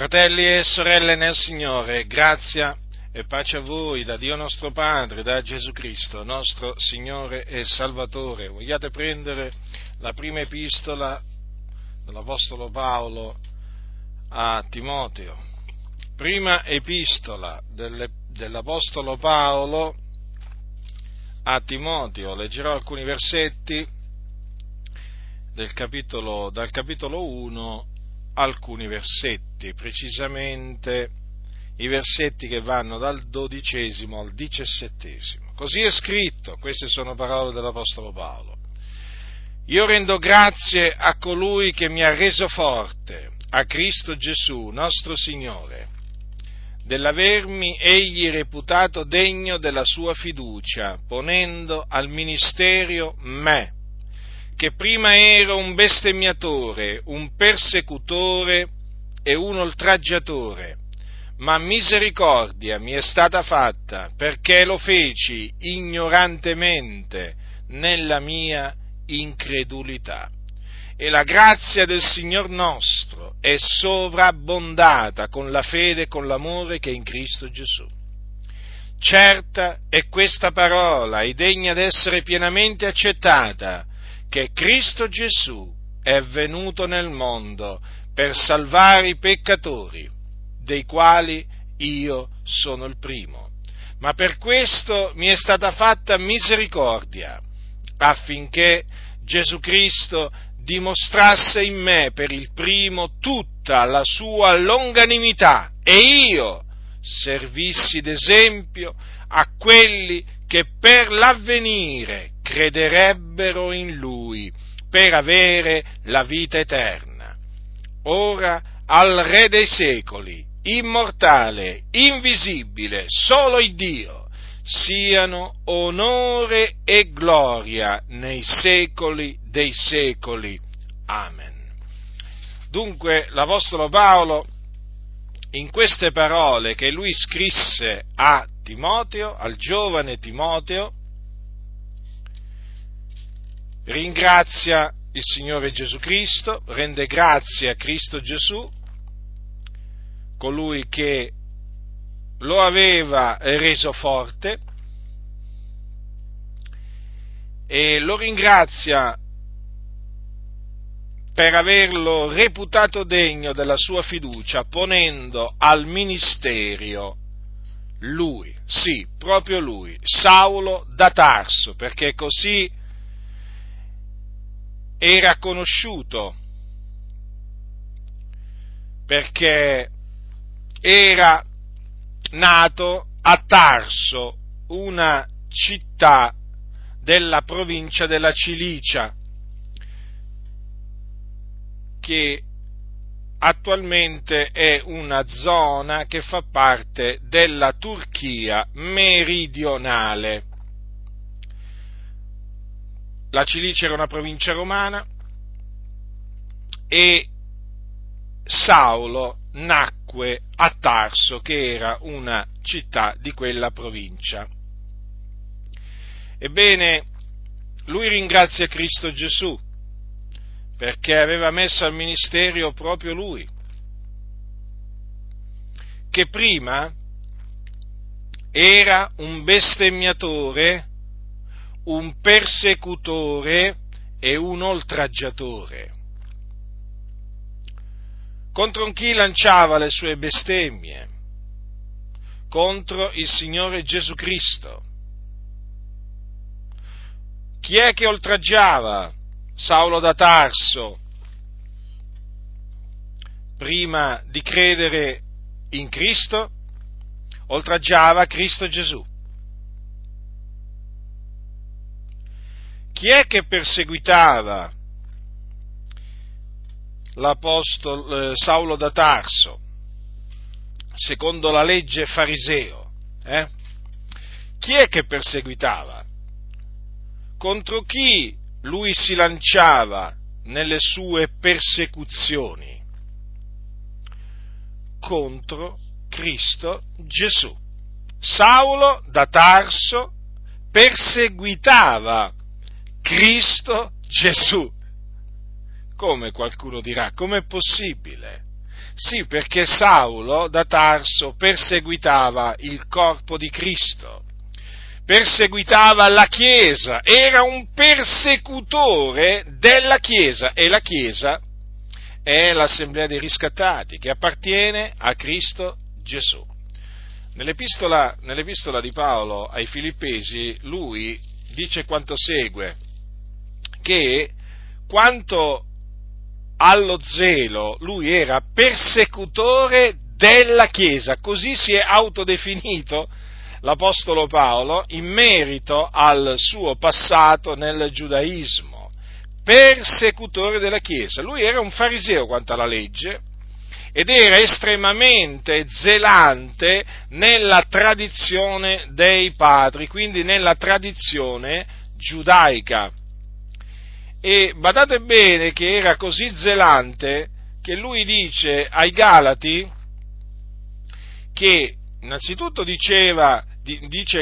Fratelli e sorelle nel Signore, grazia e pace a voi da Dio nostro Padre, da Gesù Cristo, nostro Signore e Salvatore. Vogliate prendere la prima epistola dell'Apostolo Paolo a Timoteo. Prima epistola dell'Apostolo Paolo a Timoteo. Leggerò alcuni versetti dal capitolo 1, alcuni versetti, precisamente i versetti che vanno dal 12° al 17°. Così è scritto, queste sono parole dell'Apostolo Paolo: io rendo grazie a colui che mi ha reso forte, a Cristo Gesù, nostro Signore, dell'avermi egli reputato degno della sua fiducia, ponendo al ministero me, che prima ero un bestemmiatore, un persecutore e un oltraggiatore, ma misericordia mi è stata fatta, perché lo feci ignorantemente nella mia incredulità. E la grazia del Signor nostro è sovrabbondata con la fede e con l'amore che è in Cristo Gesù. Certa è questa parola e degna d'essere pienamente accettata, che Cristo Gesù è venuto nel mondo per salvare i peccatori, dei quali io sono il primo. Ma per questo mi è stata fatta misericordia, affinché Gesù Cristo dimostrasse in me per il primo tutta la sua longanimità, e io servissi d'esempio a quelli che per l'avvenire crederebbero in Lui per avere la vita eterna. Ora al Re dei secoli, immortale, invisibile, solo il Dio, siano onore e gloria nei secoli dei secoli. Amen. Dunque l'Apostolo Paolo, in queste parole che lui scrisse a Timoteo, al giovane Timoteo, ringrazia il Signore Gesù Cristo, rende grazie a Cristo Gesù, colui che lo aveva reso forte, e lo ringrazia per averlo reputato degno della sua fiducia, ponendo al ministero lui, sì, proprio lui, Saulo da Tarso, perché così era conosciuto, perché era nato a Tarso, una città della provincia della Cilicia, che attualmente è una zona che fa parte della Turchia meridionale. La Cilicia era una provincia romana, e Saulo nacque a Tarso, che era una città di quella provincia. Ebbene, lui ringrazia Cristo Gesù perché aveva messo al ministero proprio lui, che prima era un bestemmiatore, un persecutore e un oltraggiatore, contro chi lanciava le sue bestemmie, contro il Signore Gesù Cristo. Chi è che oltraggiava Saulo da Tarso prima di credere in Cristo? Oltraggiava Cristo Gesù. Chi è che perseguitava l'apostolo Saulo da Tarso secondo la legge fariseo? Chi è che perseguitava? Contro chi lui si lanciava nelle sue persecuzioni? Contro Cristo Gesù. Saulo da Tarso perseguitava Cristo Gesù. Come, qualcuno dirà, com'è possibile? Sì, perché Saulo da Tarso perseguitava il corpo di Cristo, perseguitava la Chiesa, era un persecutore della Chiesa, e la Chiesa è l'assemblea dei riscattati che appartiene a Cristo Gesù. Nell'epistola di Paolo ai Filippesi lui dice quanto segue, che quanto allo zelo lui era persecutore della Chiesa, così si è autodefinito l'Apostolo Paolo in merito al suo passato nel giudaismo, persecutore della Chiesa. Lui era un fariseo quanto alla legge ed era estremamente zelante nella tradizione dei padri, quindi nella tradizione giudaica. E badate bene che era così zelante che lui dice ai Galati che innanzitutto dice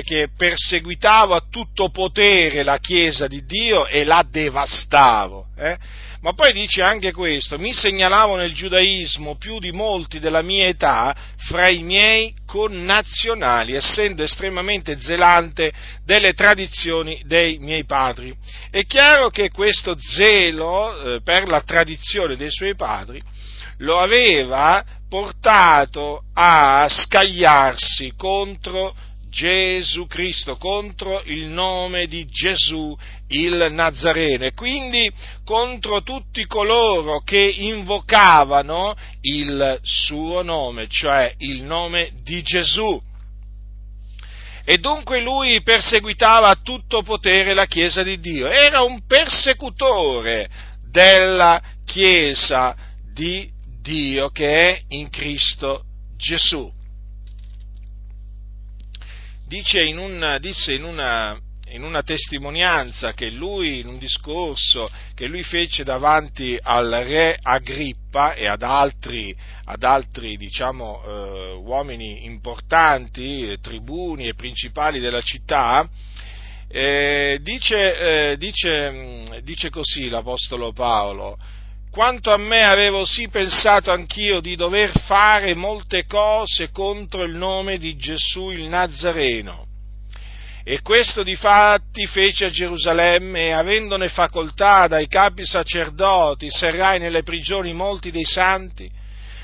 che perseguitavo a tutto potere la Chiesa di Dio e la devastavo, Ma poi dice anche questo: mi segnalavo nel giudaismo più di molti della mia età fra i miei connazionali, essendo estremamente zelante delle tradizioni dei miei padri. È chiaro che questo zelo per la tradizione dei suoi padri lo aveva portato a scagliarsi contro Gesù Cristo, contro il nome di Gesù il Nazareno, e quindi contro tutti coloro che invocavano il suo nome, cioè il nome di Gesù. E dunque lui perseguitava a tutto potere la Chiesa di Dio, era un persecutore della Chiesa di Dio che è in Cristo Gesù. Disse in una testimonianza che lui, in un discorso che lui fece davanti al re Agrippa e ad altri uomini importanti, tribuni e principali della città, dice così l'Apostolo Paolo: quanto a me avevo sì pensato anch'io di dover fare molte cose contro il nome di Gesù il Nazareno, e questo difatti fece a Gerusalemme, e avendone facoltà dai capi sacerdoti, serrai nelle prigioni molti dei santi,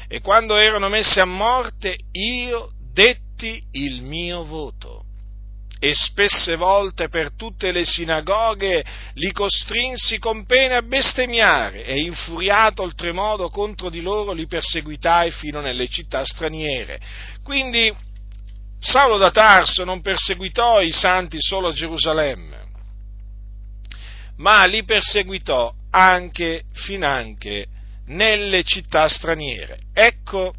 e quando erano messi a morte io detti il mio voto. E spesse volte per tutte le sinagoghe li costrinsi con pena a bestemmiare, e infuriato oltremodo contro di loro li perseguitai fino nelle città straniere. Quindi Saulo da Tarso non perseguitò i santi solo a Gerusalemme, ma li perseguitò anche finanche nelle città straniere. Ecco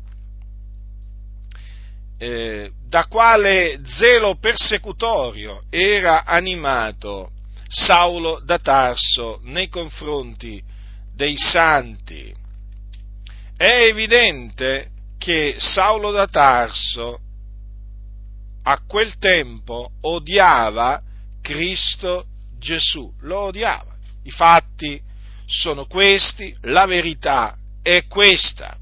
da quale zelo persecutorio era animato Saulo da Tarso nei confronti dei santi. È evidente che Saulo da Tarso a quel tempo odiava Cristo Gesù, lo odiava. I fatti sono questi, la verità è questa.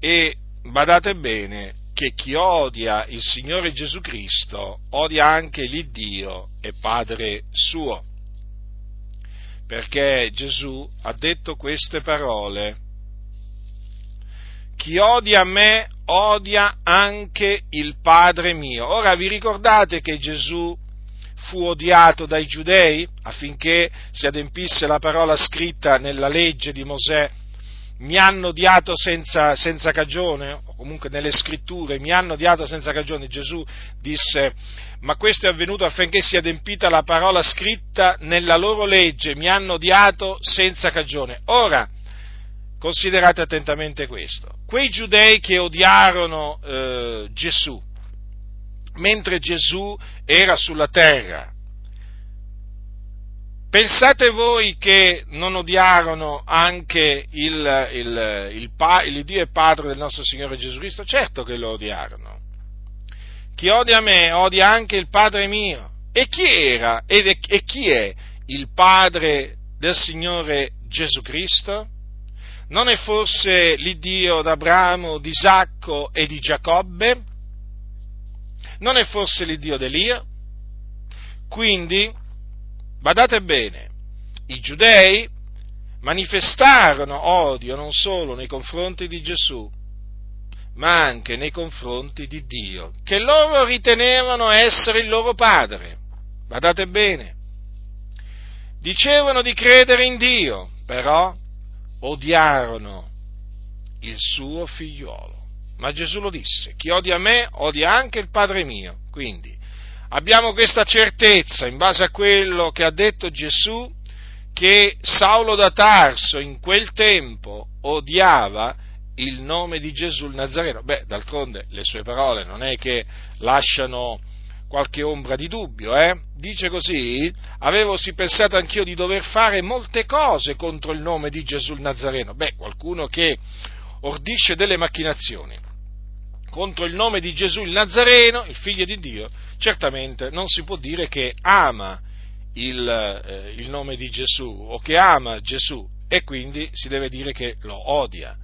E badate bene che chi odia il Signore Gesù Cristo odia anche l'Iddio e Padre suo, perché Gesù ha detto queste parole: chi odia me odia anche il Padre mio. Ora, vi ricordate che Gesù fu odiato dai giudei affinché si adempisse la parola scritta nella legge di Mosè? Mi hanno odiato senza cagione, o comunque nelle scritture, mi hanno odiato senza cagione. Gesù disse: ma questo è avvenuto affinché sia adempita la parola scritta nella loro legge, mi hanno odiato senza cagione. Ora, considerate attentamente questo: quei giudei che odiarono Gesù, mentre Gesù era sulla terra, pensate voi che non odiarono anche il Dio e Padre del nostro Signore Gesù Cristo? Certo che lo odiarono. Chi odia me odia anche il Padre mio. E chi era e chi è il Padre del Signore Gesù Cristo? Non è forse l'Iddio d'Abramo, di Isacco e di Giacobbe? Non è forse l'Iddio d'Elia? Quindi, badate bene, i giudei manifestarono odio non solo nei confronti di Gesù, ma anche nei confronti di Dio, che loro ritenevano essere il loro padre. Badate bene, dicevano di credere in Dio, però odiarono il suo figliuolo. Ma Gesù lo disse: chi odia me, odia anche il Padre mio. Quindi abbiamo questa certezza, in base a quello che ha detto Gesù, che Saulo da Tarso in quel tempo odiava il nome di Gesù il Nazareno. Beh, d'altronde le sue parole non è che lasciano qualche ombra di dubbio, Dice così: avevo sì pensato anch'io di dover fare molte cose contro il nome di Gesù il Nazareno. Beh, qualcuno che ordisce delle macchinazioni contro il nome di Gesù il Nazareno, il figlio di Dio, certamente non si può dire che ama il nome di Gesù o che ama Gesù, e quindi si deve dire che lo odia.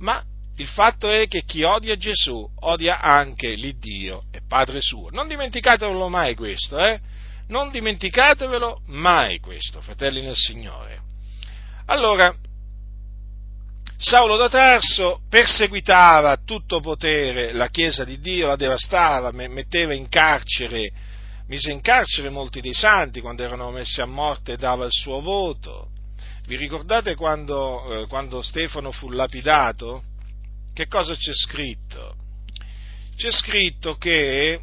Ma il fatto è che chi odia Gesù odia anche l'Iddio e Padre suo. Non dimenticatevelo mai questo, Non dimenticatevelo mai questo, fratelli nel Signore. Allora, Saulo da Tarso perseguitava a tutto potere la Chiesa di Dio, la devastava, mise in carcere molti dei santi quando erano messi a morte e dava il suo voto. Vi ricordate quando Stefano fu lapidato? Che cosa c'è scritto? C'è scritto che,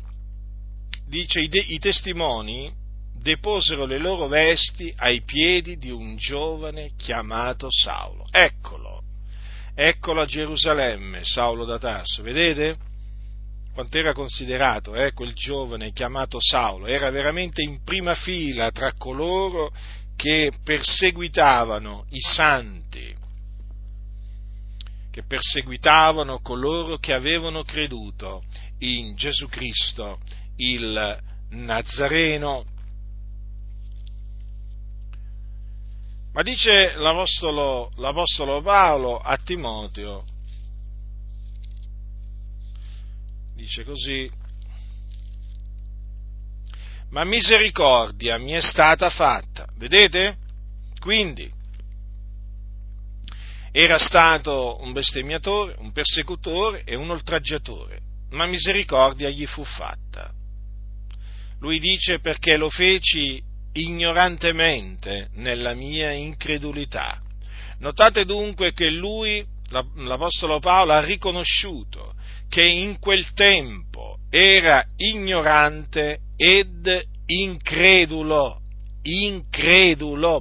dice, i testimoni deposero le loro vesti ai piedi di un giovane chiamato Saulo. Eccolo a Gerusalemme, Saulo da Tarso. Vedete? Quanto era considerato quel giovane chiamato Saulo? Era veramente in prima fila tra coloro che perseguitavano i santi, che perseguitavano coloro che avevano creduto in Gesù Cristo il Nazareno. Ma dice l'Apostolo Paolo a Timoteo, dice così: ma misericordia mi è stata fatta. Vedete? Quindi era stato un bestemmiatore, un persecutore e un oltraggiatore, ma misericordia gli fu fatta. Lui dice: perché lo feci ignorantemente nella mia incredulità. Notate dunque che lui, l'Apostolo Paolo, ha riconosciuto che in quel tempo era ignorante ed incredulo,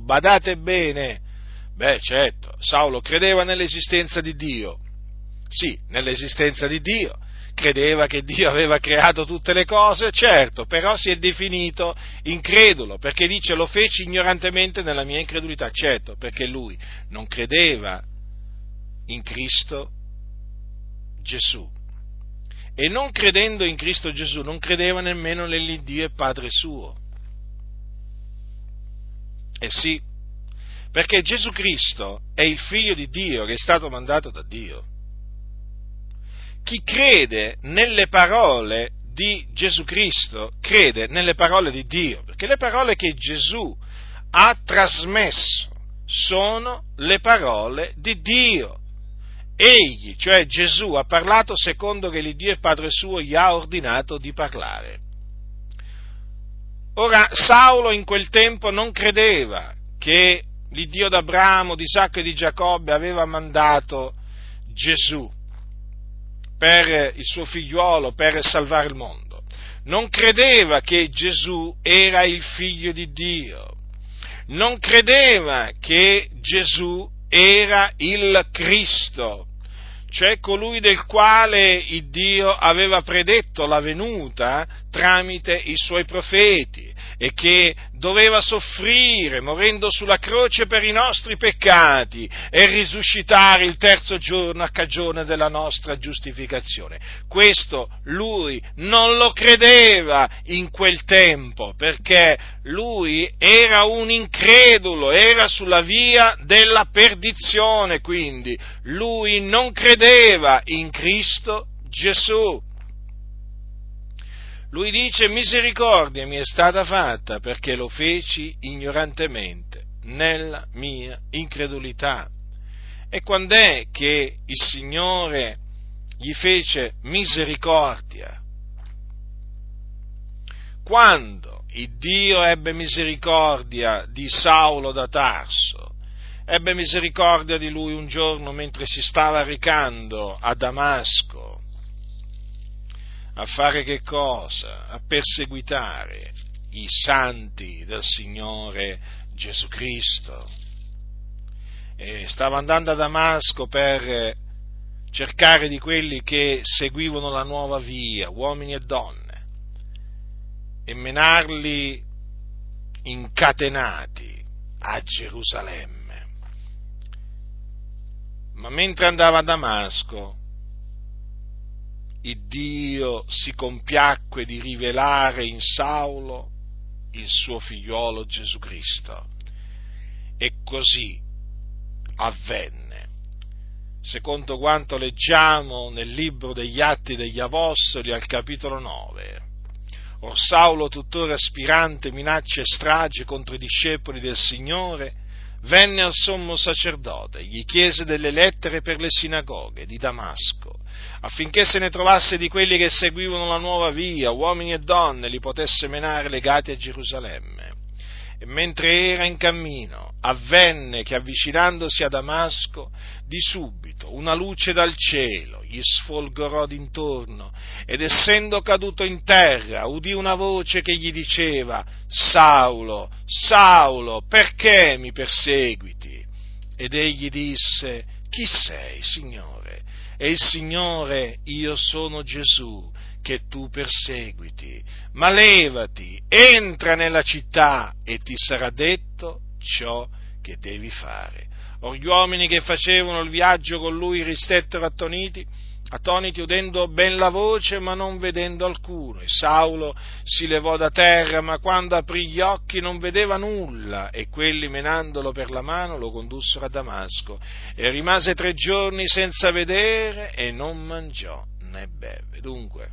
badate bene. Beh, certo, Saulo credeva nell'esistenza di Dio, sì, nell'esistenza di Dio, credeva che Dio aveva creato tutte le cose, certo, però si è definito incredulo, perché dice: lo feci ignorantemente nella mia incredulità, certo, perché lui non credeva in Cristo Gesù, e non credendo in Cristo Gesù non credeva nemmeno nell'Iddio e Padre suo. Sì, perché Gesù Cristo è il Figlio di Dio che è stato mandato da Dio. Chi crede nelle parole di Gesù Cristo crede nelle parole di Dio, perché le parole che Gesù ha trasmesso sono le parole di Dio. Egli, cioè Gesù, ha parlato secondo che l'Iddio e Padre suo gli ha ordinato di parlare. Ora, Saulo in quel tempo non credeva che l'Iddio d'Abramo, di Isacco e di Giacobbe aveva mandato Gesù per il suo figliuolo, per salvare il mondo. Non credeva che Gesù era il Figlio di Dio. Non credeva che Gesù era il Cristo, cioè colui del quale il Dio aveva predetto la venuta tramite i suoi profeti e che doveva soffrire morendo sulla croce per i nostri peccati e risuscitare il terzo giorno a cagione della nostra giustificazione. Questo lui non lo credeva in quel tempo, perché lui era un incredulo, era sulla via della perdizione, quindi lui non credeva in Cristo Gesù. Lui dice: misericordia mi è stata fatta perché lo feci ignorantemente, nella mia incredulità. E quand'è che il Signore gli fece misericordia? Quando il Dio ebbe misericordia di Saulo da Tarso, ebbe misericordia di lui un giorno mentre si stava recando a Damasco, a fare che cosa? A perseguitare i santi del Signore Gesù Cristo. E stava andando a Damasco per cercare di quelli che seguivano la nuova via, uomini e donne, e menarli incatenati a Gerusalemme. Ma mentre andava a Damasco, il Dio si compiacque di rivelare in Saulo il suo figliolo Gesù Cristo. E così avvenne, secondo quanto leggiamo nel libro degli Atti degli Apostoli al capitolo 9. Or Saulo, tuttora aspirante minacce e stragi contro i discepoli del Signore, venne al sommo sacerdote, gli chiese delle lettere per le sinagoghe di Damasco, affinché se ne trovasse di quelli che seguivano la nuova via, uomini e donne, li potesse menare legati a Gerusalemme. E mentre era in cammino, avvenne che, avvicinandosi a Damasco, di subito una luce dal cielo gli sfolgorò d'intorno, ed essendo caduto in terra, udì una voce che gli diceva: Saulo, Saulo, perché mi perseguiti? Ed egli disse: Chi sei, Signore? E il Signore: Io sono Gesù, che tu perseguiti, ma levati, entra nella città e ti sarà detto ciò che devi fare. Or gli uomini che facevano il viaggio con lui ristettero attoniti, udendo ben la voce ma non vedendo alcuno. E Saulo si levò da terra, ma quando aprì gli occhi non vedeva nulla, e quelli, menandolo per la mano, lo condussero a Damasco, e rimase 3 giorni senza vedere, e non mangiò né beve. Dunque,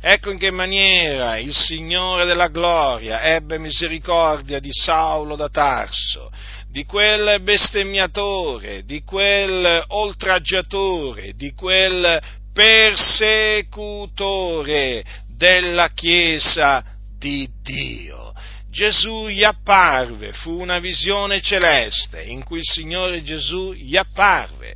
ecco in che maniera il Signore della gloria ebbe misericordia di Saulo da Tarso, di quel bestemmiatore, di quel oltraggiatore, di quel persecutore della Chiesa di Dio. Gesù gli apparve, fu una visione celeste in cui il Signore Gesù gli apparve.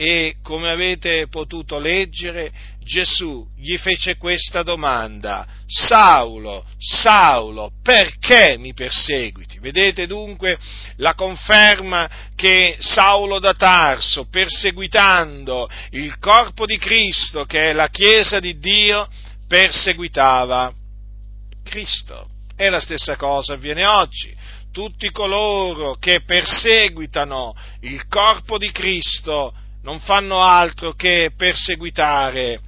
E come avete potuto leggere, Gesù gli fece questa domanda: Saulo, Saulo, perché mi perseguiti? Vedete dunque la conferma che Saulo da Tarso, perseguitando il corpo di Cristo, che è la Chiesa di Dio, perseguitava Cristo. E la stessa cosa avviene oggi. Tutti coloro che perseguitano il corpo di Cristo non fanno altro che perseguitare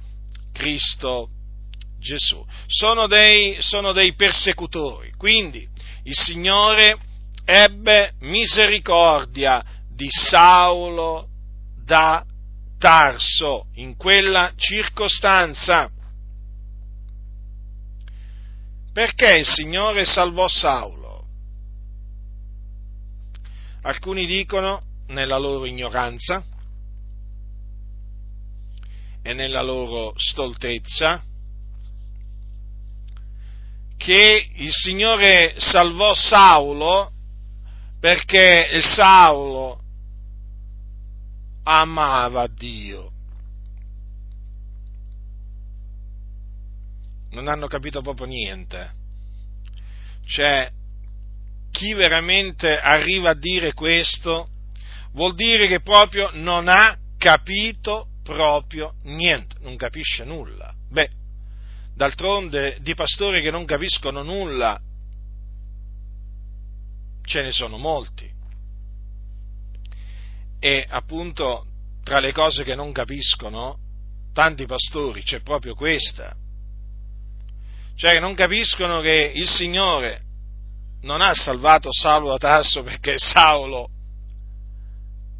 Cristo Gesù. Sono dei persecutori. Quindi il Signore ebbe misericordia di Saulo da Tarso in quella circostanza. Perché il Signore salvò Saulo? Alcuni dicono nella loro ignoranza e nella loro stoltezza, che il Signore salvò Saulo perché Saulo amava Dio. Non hanno capito proprio niente. Cioè, chi veramente arriva a dire questo vuol dire che proprio non ha capito proprio niente, non capisce nulla. Beh, d'altronde di pastori che non capiscono nulla ce ne sono molti. E appunto tra le cose che non capiscono tanti pastori c'è proprio questa, cioè non capiscono che il Signore non ha salvato Saulo da Tarso perché Saulo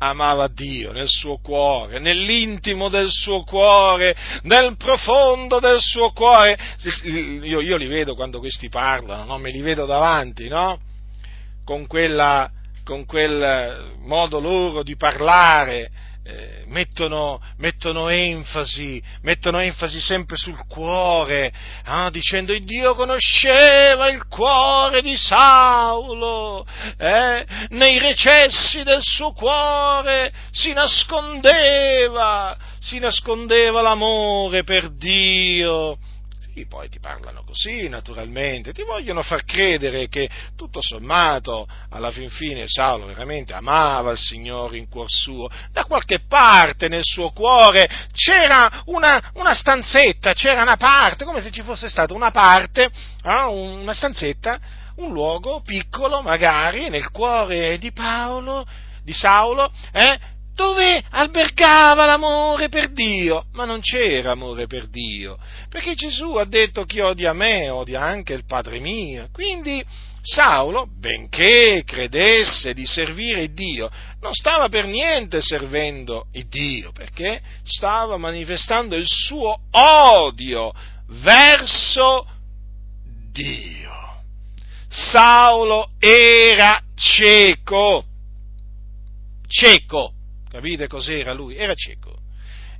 amava Dio nel suo cuore, nell'intimo del suo cuore, nel profondo del suo cuore. Io li vedo quando questi parlano, no? Me li vedo davanti, no? Con quel modo loro di parlare, mettono enfasi sempre sul cuore, dicendo: Dio conosceva il cuore di Saulo, nei recessi del suo cuore si nascondeva l'amore per Dio. E poi ti parlano così, naturalmente, ti vogliono far credere che tutto sommato, alla fin fine, Saulo veramente amava il Signore in cuor suo. Da qualche parte nel suo cuore c'era una stanzetta, c'era una parte, come se ci fosse stata una parte, una stanzetta, un luogo piccolo magari nel cuore di Saulo, dove albergava l'amore per Dio, ma non c'era amore per Dio, perché Gesù ha detto: chi odia me odia anche il Padre mio. Quindi Saulo, benché credesse di servire Dio, non stava per niente servendo Dio, perché stava manifestando il suo odio verso Dio. Saulo era cieco. Capite cos'era lui? Era cieco.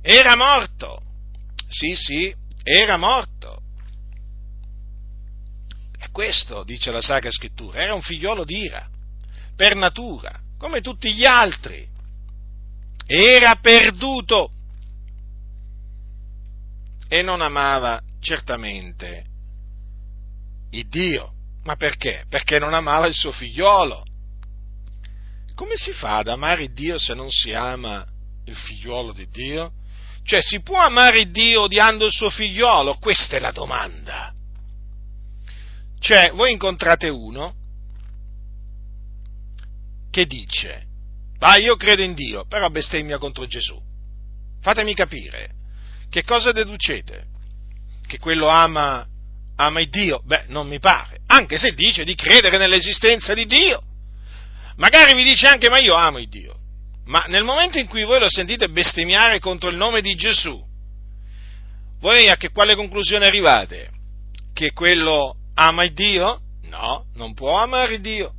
Era morto. Sì, era morto. E questo, dice la Sacra Scrittura, era un figliolo di ira, per natura, come tutti gli altri. Era perduto. E non amava certamente il Dio. Ma perché? Perché non amava il suo figliolo. Come si fa ad amare Dio se non si ama il figliolo di Dio? Cioè, si può amare Dio odiando il suo figliolo? Questa è la domanda. Cioè, voi incontrate uno che dice: io credo in Dio, però bestemmia contro Gesù. Fatemi capire, che cosa deducete? Che quello ama il Dio? Beh, non mi pare, anche se dice di credere nell'esistenza di Dio. Magari vi dice anche: ma io amo il Dio. Ma nel momento in cui voi lo sentite bestemmiare contro il nome di Gesù, voi a che quale conclusione arrivate? Che quello ama il Dio? No, non può amare Dio.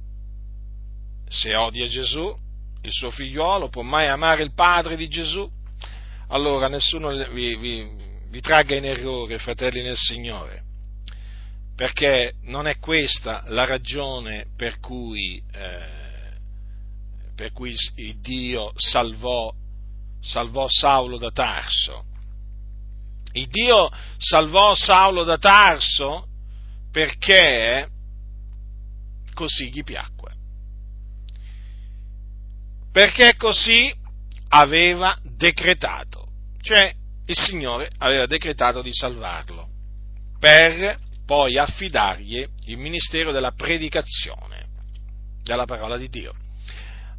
Se odia Gesù, il suo figliolo, può mai amare il Padre di Gesù? Allora nessuno vi tragga in errore, fratelli nel Signore, perché non è questa la ragione per cui Dio salvò Saulo da Tarso. Il Dio salvò Saulo da Tarso perché così gli piacque, perché così aveva decretato, cioè il Signore aveva decretato di salvarlo, per poi affidargli il ministero della predicazione della parola di Dio.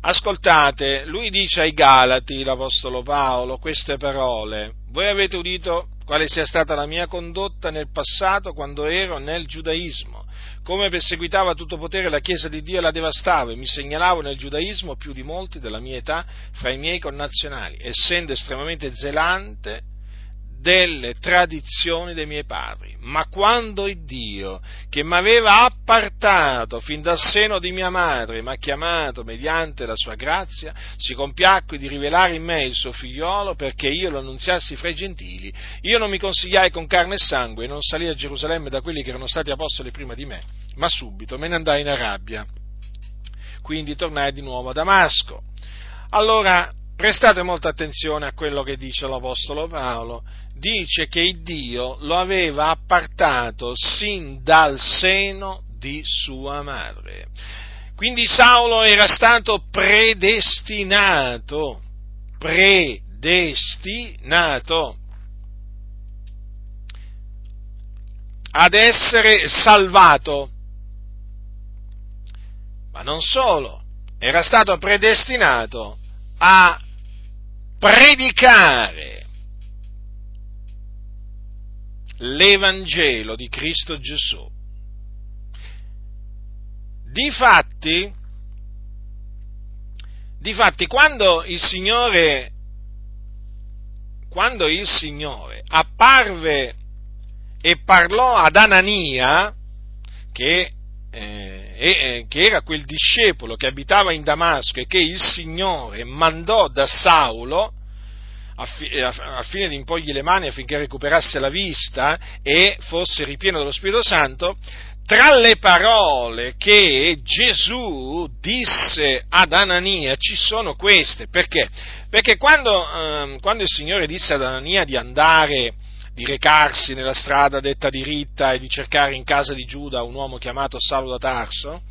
Ascoltate, lui dice ai Galati, l'Apostolo Paolo, queste parole: voi avete udito quale sia stata la mia condotta nel passato, quando ero nel giudaismo, come perseguitavo a tutto potere la Chiesa di Dio e la devastavo, e mi segnalavo nel giudaismo più di molti della mia età fra i miei connazionali, essendo estremamente zelante delle tradizioni dei miei padri. Ma quando il Dio, che mi aveva appartato fin dal seno di mia madre, mi ha chiamato mediante la sua grazia, si compiacque di rivelare in me il suo figliolo perché io lo annunziassi fra i gentili, io non mi consigliai con carne e sangue e non salii a Gerusalemme da quelli che erano stati apostoli prima di me, ma subito me ne andai in Arabia. Quindi tornai di nuovo a Damasco. Allora, prestate molta attenzione a quello che dice l'Apostolo Paolo. Dice che il Dio lo aveva appartato sin dal seno di sua madre. Quindi Saulo era stato predestinato destinato ad essere salvato. Ma non solo, era stato predestinato a predicare l'Evangelo di Cristo Gesù. Difatti, quando il Signore apparve e parlò ad Anania, che era quel discepolo che abitava in Damasco e che il Signore mandò da Saulo a fine di imporgli le mani affinché recuperasse la vista e fosse ripieno dello Spirito Santo, tra le parole che Gesù disse ad Anania ci sono queste. Perché? Perché quando il Signore disse ad Anania di recarsi nella strada detta diritta e di cercare in casa di Giuda un uomo chiamato Saulo da Tarso,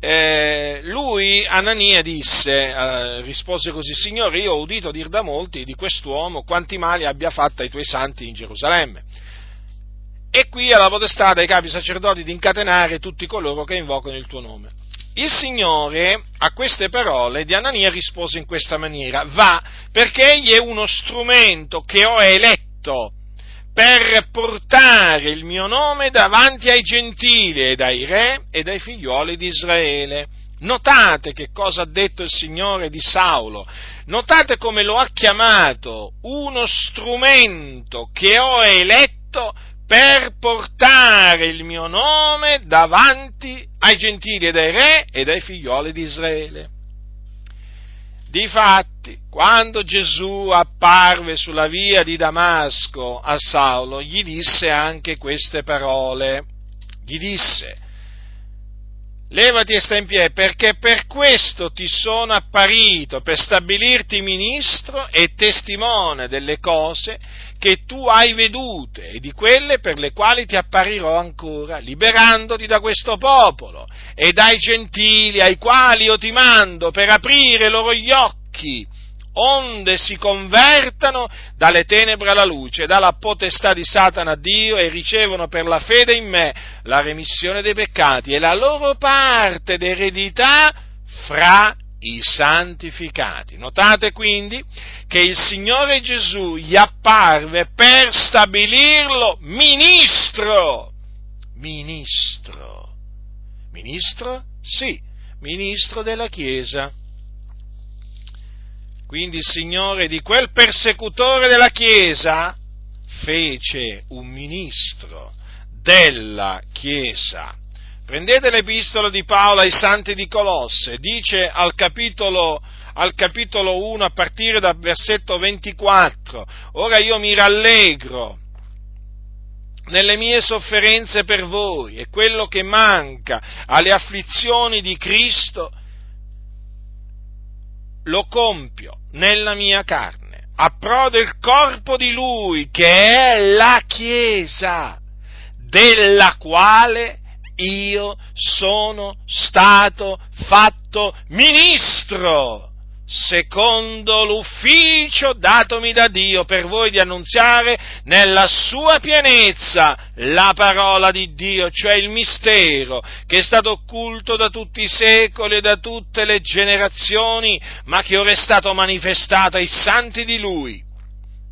Anania disse, rispose così: Signore, io ho udito dir da molti di quest'uomo quanti mali abbia fatto ai tuoi santi in Gerusalemme. E qui alla potestà dei capi sacerdoti di incatenare tutti coloro che invocano il tuo nome. Il Signore a queste parole di Anania rispose in questa maniera: va, perché egli è uno strumento che ho eletto per portare il mio nome davanti ai gentili, ed ai re ed ai figlioli di Israele. Notate che cosa ha detto il Signore di Saulo, notate come lo ha chiamato uno strumento che ho eletto per portare il mio nome davanti ai gentili ed ai re ed ai figlioli di Israele. Difatti, quando Gesù apparve sulla via di Damasco a Saulo, gli disse anche queste parole, gli disse: levati e sta in piedi, perché per questo ti sono apparito, per stabilirti ministro e testimone delle cose che tu hai vedute e di quelle per le quali ti apparirò ancora, liberandoti da questo popolo e dai gentili ai quali io ti mando, per aprire loro gli occhi, onde si convertano dalle tenebre alla luce, dalla potestà di Satana a Dio, e ricevono per la fede in me la remissione dei peccati e la loro parte d'eredità fra i santificati. Notate quindi che il Signore Gesù gli apparve per stabilirlo ministro della Chiesa. Quindi il Signore di quel persecutore della Chiesa fece un ministro della Chiesa. Prendete l'epistola di Paolo ai Santi di Colosse, dice al capitolo 1 a partire dal versetto 24: ora io mi rallegro nelle mie sofferenze per voi, e quello che manca alle afflizioni di Cristo lo compio nella mia carne, a pro del corpo di Lui che è la Chiesa, della quale io sono stato fatto ministro, secondo l'ufficio datomi da Dio, per voi di annunziare nella sua pienezza la parola di Dio, cioè il mistero che è stato occulto da tutti i secoli e da tutte le generazioni, ma che ora è stato manifestato ai santi di Lui,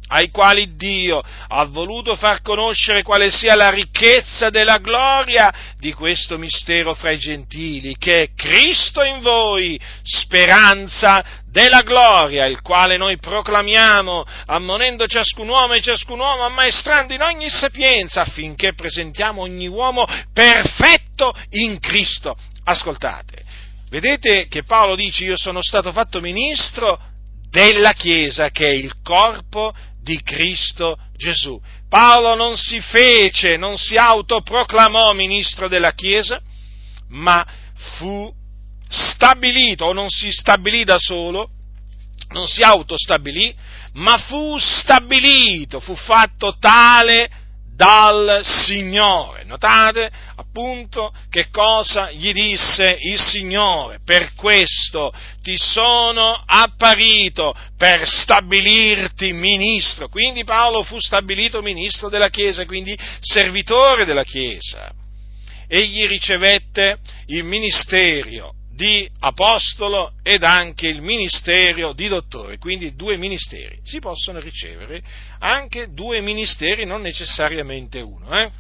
ai quali Dio ha voluto far conoscere quale sia la ricchezza della gloria di questo mistero fra i gentili, che è Cristo in voi, speranza della gloria, il quale noi proclamiamo, ammonendo ciascun uomo, ammaestrando in ogni sapienza, affinché presentiamo ogni uomo perfetto in Cristo. Ascoltate, vedete che Paolo dice: io sono stato fatto ministro della Chiesa, che è il corpo di Cristo Gesù. Paolo non si autoproclamò ministro della Chiesa, ma fu stabilito, o non si stabilì da solo, non si autostabilì, ma fu fatto tale dal Signore. Notate appunto che cosa gli disse il Signore: per questo ti sono apparito, per stabilirti ministro. Quindi Paolo fu stabilito ministro della Chiesa, quindi servitore della Chiesa. Egli ricevette il ministerio di apostolo ed anche il ministerio di dottore, quindi due ministeri. Si possono ricevere anche due ministeri, non necessariamente uno,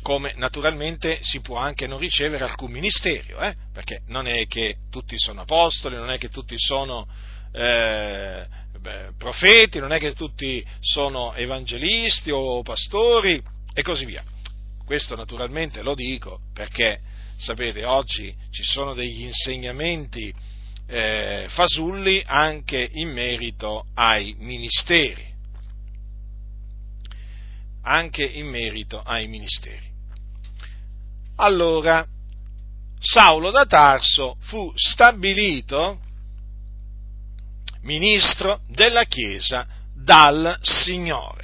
come naturalmente si può anche non ricevere alcun ministerio, perché non è che tutti sono apostoli, non è che tutti sono profeti, non è che tutti sono evangelisti o pastori e così via. Questo naturalmente lo dico perché, sapete, oggi ci sono degli insegnamenti fasulli anche in merito ai ministeri. Anche in merito ai ministeri. Allora, Saulo da Tarso fu stabilito ministro della Chiesa dal Signore.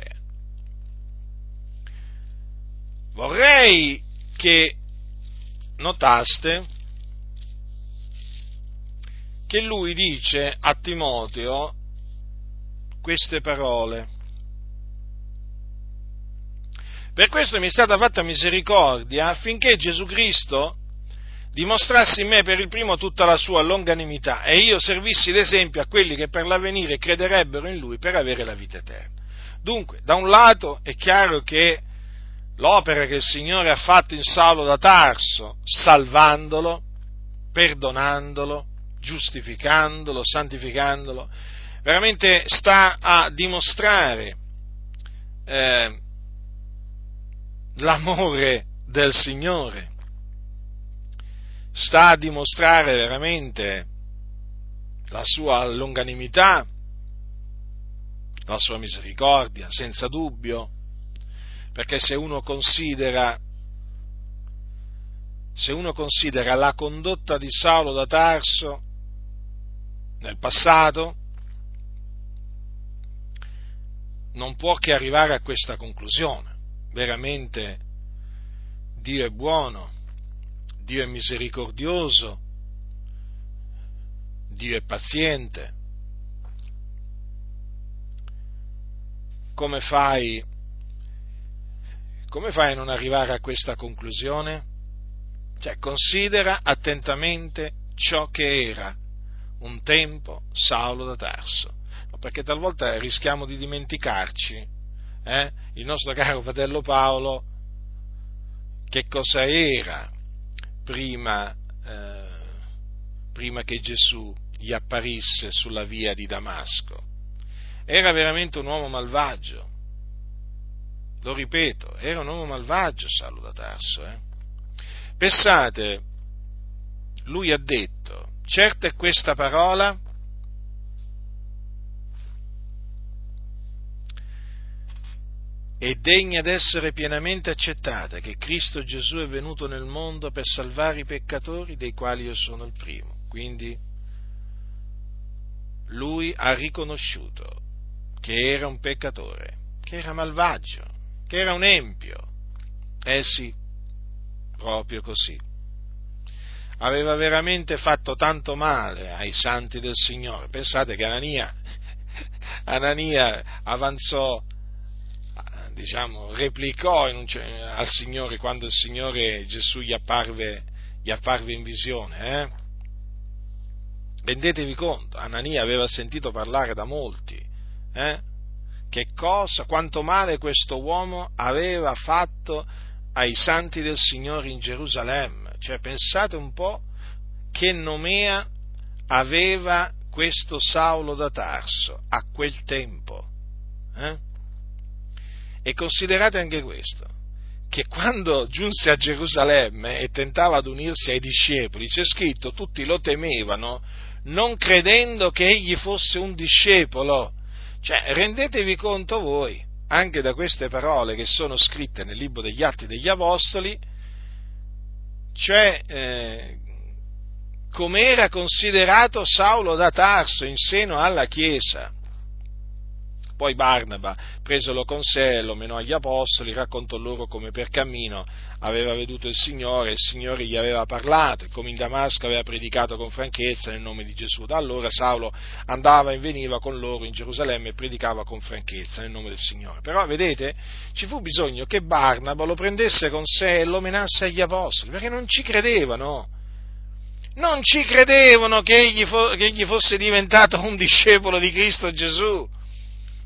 Vorrei che notaste che lui dice a Timoteo queste parole: per questo mi è stata fatta misericordia, affinché Gesù Cristo dimostrasse in me per il primo tutta la sua longanimità, e io servissi d'esempio a quelli che per l'avvenire crederebbero in lui per avere la vita eterna. Dunque, da un lato è chiaro che l'opera che il Signore ha fatto in Saulo da Tarso, salvandolo, perdonandolo, giustificandolo, santificandolo, veramente sta a dimostrare l'amore del Signore, sta a dimostrare veramente la sua longanimità, la sua misericordia, senza dubbio. Perché se uno considera la condotta di Saulo da Tarso nel passato, non può che arrivare a questa conclusione. Veramente Dio è buono, Dio è misericordioso, Dio è paziente. Come fai a non arrivare a questa conclusione? Cioè, considera attentamente ciò che era un tempo Saulo da Tarso, perché talvolta rischiamo di dimenticarci, il nostro caro fratello Paolo, che cosa era prima che Gesù gli apparisse sulla via di Damasco. Era veramente un uomo malvagio. Lo ripeto, era un uomo malvagio Saulo da Tarso. Pensate, lui ha detto: certa è questa parola, è degna d'essere pienamente accettata, che Cristo Gesù è venuto nel mondo per salvare i peccatori, dei quali io sono il primo. Quindi lui ha riconosciuto che era un peccatore, che era malvagio, che era un empio. Sì, proprio così. Aveva veramente fatto tanto male ai santi del Signore. Pensate che Anania avanzò, replicò al Signore quando il Signore Gesù gli apparve in visione. Rendetevi conto, Anania aveva sentito parlare da molti, quanto male questo uomo aveva fatto ai santi del Signore in Gerusalemme. Cioè, pensate un po' che nomea aveva questo Saulo da Tarso a quel tempo. E considerate anche questo, che quando giunse a Gerusalemme e tentava ad unirsi ai discepoli, c'è scritto, tutti lo temevano, non credendo che egli fosse un discepolo. Cioè, rendetevi conto voi, anche da queste parole che sono scritte nel libro degli Atti degli Apostoli, cioè com'era considerato Saulo da Tarso in seno alla Chiesa. Poi Barnaba, presolo con sé, lo menò agli apostoli, raccontò loro come per cammino aveva veduto il Signore gli aveva parlato, e come in Damasco aveva predicato con franchezza nel nome di Gesù. Da allora Saulo andava e veniva con loro in Gerusalemme e predicava con franchezza nel nome del Signore. Però vedete, ci fu bisogno che Barnaba lo prendesse con sé e lo menasse agli apostoli, perché non ci credevano. Non ci credevano che egli fosse diventato un discepolo di Cristo Gesù,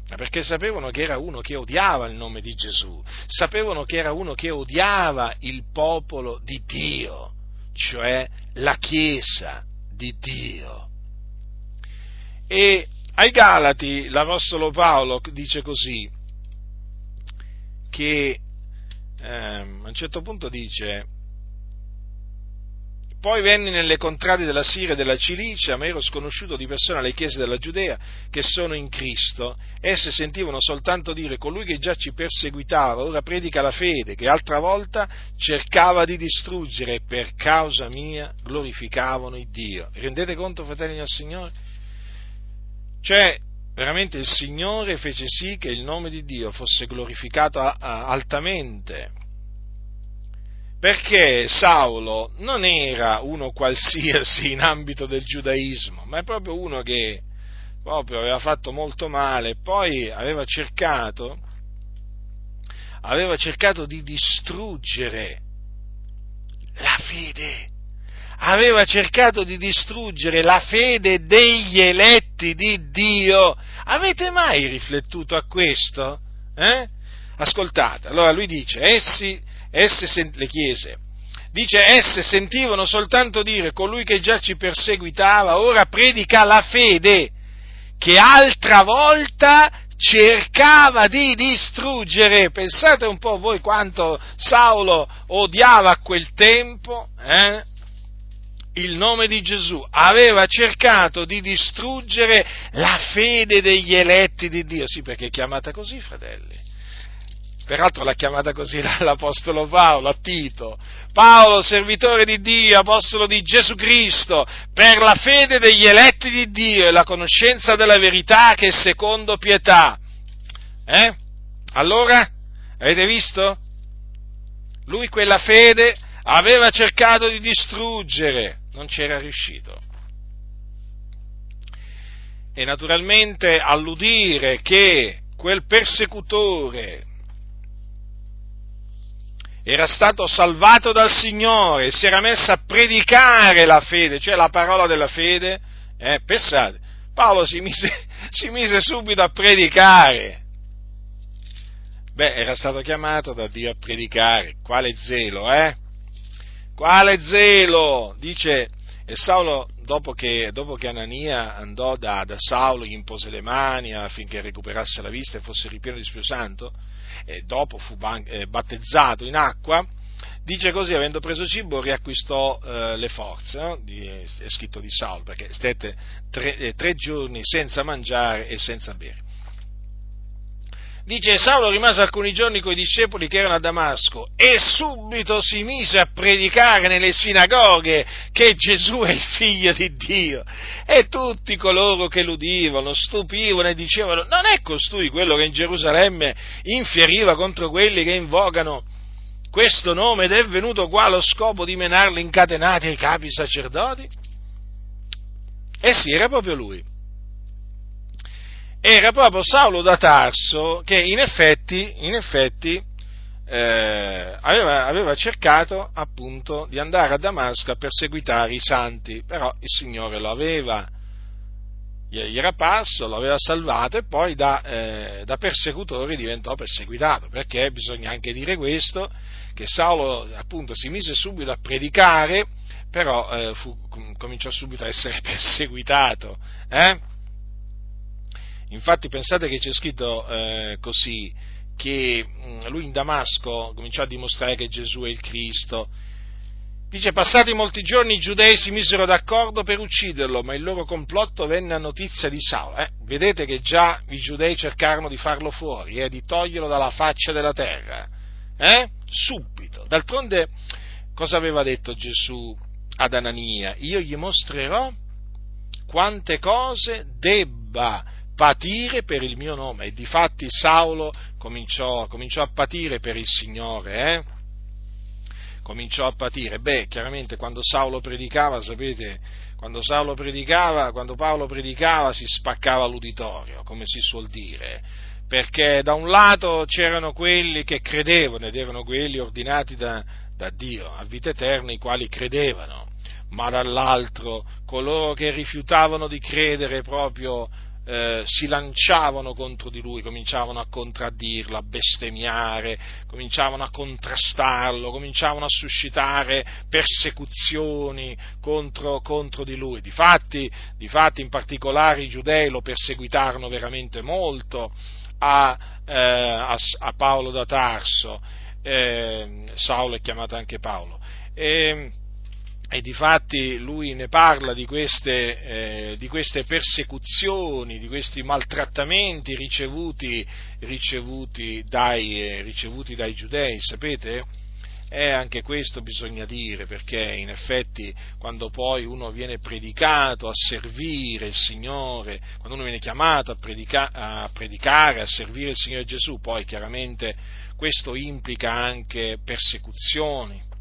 ma perché sapevano che era uno che odiava il nome di Gesù, sapevano che era uno che odiava il popolo di Dio, cioè la Chiesa di Dio. E ai Galati l'Apostolo Paolo dice così, che a un certo punto dice: poi venni nelle contrade della Siria e della Cilicia, ma ero sconosciuto di persona alle chiese della Giudea che sono in Cristo. Esse sentivano soltanto dire: colui che già ci perseguitava ora predica la fede, che altra volta cercava di distruggere, e per causa mia glorificavano il Dio. Rendete conto, fratelli del Signore? Cioè, veramente il Signore fece sì che il nome di Dio fosse glorificato altamente. Perché Saulo non era uno qualsiasi in ambito del giudaismo, ma è proprio uno che proprio aveva fatto molto male, poi aveva cercato di distruggere la fede, aveva cercato di distruggere la fede degli eletti di Dio. Avete mai riflettuto a questo? Ascoltate, allora lui dice: esse sentivano soltanto dire: colui che già ci perseguitava ora predica la fede, che altra volta cercava di distruggere. Pensate un po' voi quanto Saulo odiava a quel tempo il nome di Gesù, aveva cercato di distruggere la fede degli eletti di Dio. Sì, perché è chiamata così, fratelli. Peraltro l'ha chiamata così l'Apostolo Paolo a Tito: Paolo, servitore di Dio, apostolo di Gesù Cristo, per la fede degli eletti di Dio e la conoscenza della verità che è secondo pietà. Allora, avete visto? Lui quella fede aveva cercato di distruggere, non c'era riuscito. E naturalmente all'udire che quel persecutore era stato salvato dal Signore, si era messo a predicare la fede, cioè la parola della fede, pensate, Paolo si mise subito a predicare. Beh, era stato chiamato da Dio a predicare, quale zelo, Quale zelo, dice, e Saulo, dopo che Anania andò da Saulo, gli impose le mani affinché recuperasse la vista e fosse ripieno di Spirito Santo, e dopo fu battezzato in acqua, dice così: avendo preso cibo riacquistò le forze, no? È scritto di Saulo, perché stette tre giorni senza mangiare e senza bere. Dice: Saulo rimase alcuni giorni coi discepoli che erano a Damasco, e subito si mise a predicare nelle sinagoghe che Gesù è il figlio di Dio. E tutti coloro che l'udivano stupivano e dicevano: non è costui quello che in Gerusalemme infieriva contro quelli che invocano questo nome ed è venuto qua allo scopo di menarli incatenati ai capi sacerdoti? E sì, era proprio lui. Era proprio Saulo da Tarso che in effetti aveva cercato appunto di andare a Damasco a perseguitare i santi, però il Signore gli era apparso, lo aveva salvato, e poi da persecutore diventò perseguitato, perché bisogna anche dire questo, che Saulo appunto si mise subito a predicare, però cominciò subito a essere perseguitato, Infatti pensate che c'è scritto così, che lui in Damasco cominciò a dimostrare che Gesù è il Cristo. Dice: passati molti giorni i giudei si misero d'accordo per ucciderlo, ma il loro complotto venne a notizia di Saulo. Vedete che già i giudei cercarono di farlo fuori, di toglierlo dalla faccia della terra, subito. D'altronde cosa aveva detto Gesù ad Anania? Io gli mostrerò quante cose debba patire per il mio nome. E difatti Saulo cominciò a patire per il Signore, cominciò a patire. Chiaramente quando Saulo predicava, sapete, quando Paolo predicava si spaccava l'uditorio, come si suol dire, perché da un lato c'erano quelli che credevano, ed erano quelli ordinati da Dio a vita eterna, i quali credevano, ma dall'altro coloro che rifiutavano di credere proprio si lanciavano contro di lui, cominciavano a contraddirlo, a bestemmiare, cominciavano a contrastarlo, cominciavano a suscitare persecuzioni contro di lui. Difatti in particolare i giudei lo perseguitarono veramente molto a Paolo da Tarso. Saulo è chiamato anche Paolo, e difatti lui ne parla di queste persecuzioni, di questi maltrattamenti ricevuti dai giudei, sapete? Anche questo bisogna dire, perché in effetti quando poi uno viene predicato a servire il Signore, quando uno viene chiamato a predicare, a servire il Signore Gesù, poi chiaramente questo implica anche persecuzioni.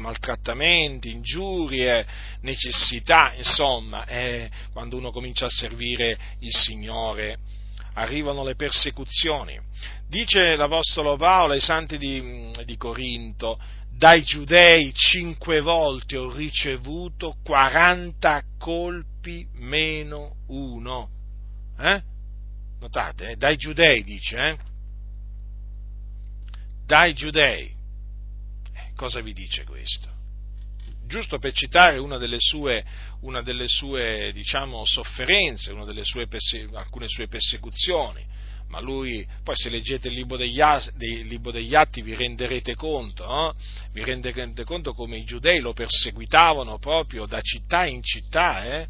Maltrattamenti, ingiurie, necessità, insomma, quando uno comincia a servire il Signore arrivano le persecuzioni. Dice l'Apostolo Paolo ai santi di Corinto: dai giudei 5 volte ho ricevuto 40 colpi meno 1. Notate, dai giudei dice, dai giudei. Cosa vi dice questo? Giusto per citare una delle sue diciamo, sofferenze, alcune sue persecuzioni, ma lui, poi se leggete il Libro degli Atti vi renderete conto come i giudei lo perseguitavano proprio da città in città,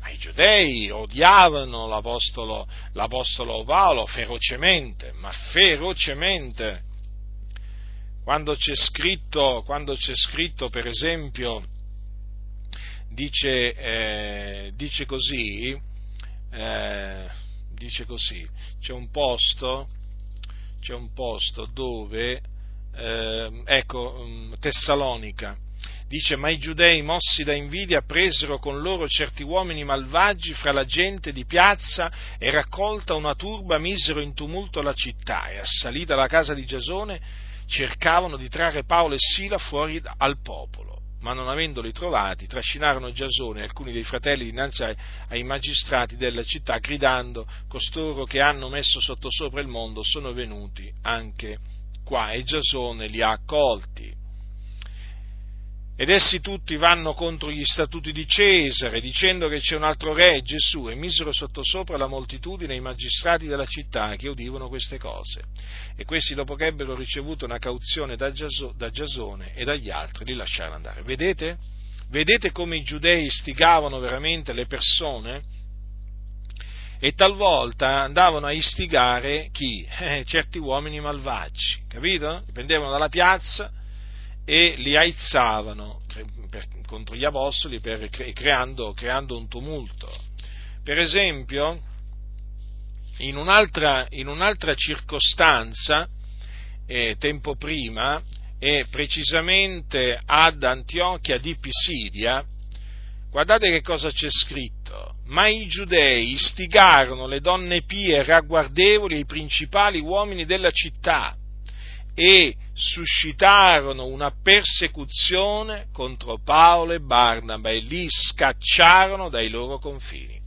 Ma i giudei odiavano l'Apostolo Paolo ferocemente. Quando c'è scritto, per esempio, dice così, c'è un posto dove, Tessalonica, dice: ma i giudei, mossi da invidia, presero con loro certi uomini malvagi fra la gente di piazza, e raccolta una turba misero in tumulto la città, e assalita la casa di Giasone cercavano di trarre Paolo e Sila fuori al popolo, ma non avendoli trovati, trascinarono Giasone e alcuni dei fratelli dinanzi ai magistrati della città, gridando: costoro che hanno messo sottosopra il mondo sono venuti anche qua, e Giasone li ha accolti. Ed essi tutti vanno contro gli statuti di Cesare, dicendo che c'è un altro re, Gesù, e misero sottosopra la moltitudine e i magistrati della città che udivano queste cose. E questi, dopo che ebbero ricevuto una cauzione da Giasone e dagli altri, li lasciarono andare. Vedete? Vedete come i giudei istigavano veramente le persone? E talvolta andavano a istigare chi? Certi uomini malvagi, capito? Dipendevano dalla piazza e li aizzavano contro gli apostoli, creando un tumulto. Per esempio, in un'altra circostanza, tempo prima, e precisamente ad Antiochia di Pisidia, guardate che cosa c'è scritto: ma i giudei istigarono le donne pie, ragguardevoli, i principali uomini della città, e suscitarono una persecuzione contro Paolo e Barnaba, e li scacciarono dai loro confini.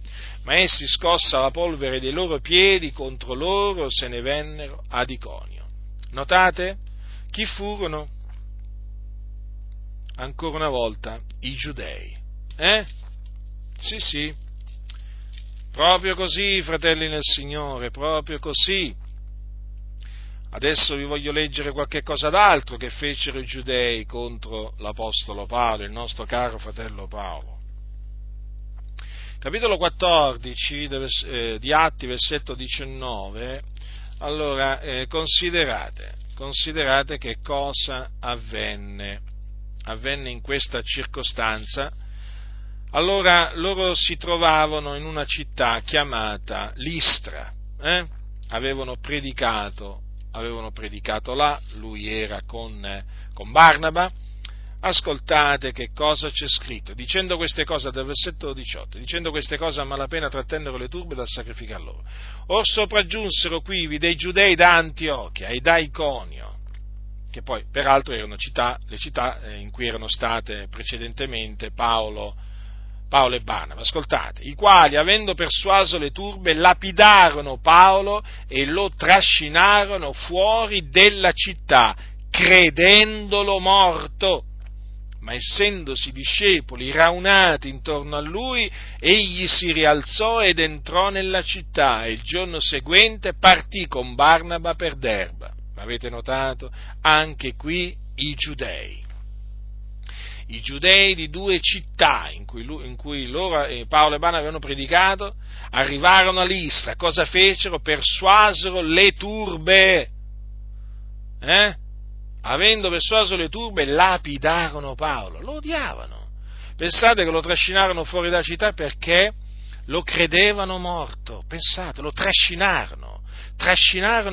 Ma essi, scossa la polvere dei loro piedi contro loro, se ne vennero ad Iconio. Notate chi furono? Ancora una volta i giudei. Sì, proprio così, fratelli nel Signore, proprio così. Adesso vi voglio leggere qualche cosa d'altro che fecero i giudei contro l'Apostolo Paolo, il nostro caro fratello Paolo. Capitolo 14 di Atti, versetto 19. Allora, considerate che cosa avvenne in questa circostanza Allora loro si trovavano in una città chiamata Listra, avevano predicato là, lui era con Barnaba. Ascoltate che cosa c'è scritto. Dicendo queste cose, dal versetto 18, dicendo queste cose a malapena trattennero le turbe dal sacrificar loro. Or sopraggiunsero quivi dei giudei da Antiochia e da Iconio, che poi peraltro erano le città in cui erano state precedentemente Paolo e Barnaba. Ascoltate, i quali, avendo persuaso le turbe, lapidarono Paolo e lo trascinarono fuori della città, credendolo morto. Ma essendosi discepoli raunati intorno a lui, egli si rialzò ed entrò nella città, e il giorno seguente partì con Barnaba per Derba. Avete notato? Anche qui i giudei di due città in cui loro, Paolo e Barnaba avevano predicato, arrivarono a Listra. Cosa fecero? Persuasero le turbe, avendo persuaso le turbe, lapidarono Paolo, lo odiavano. Pensate che lo trascinarono fuori dalla città perché lo credevano morto. Pensate, lo trascinarono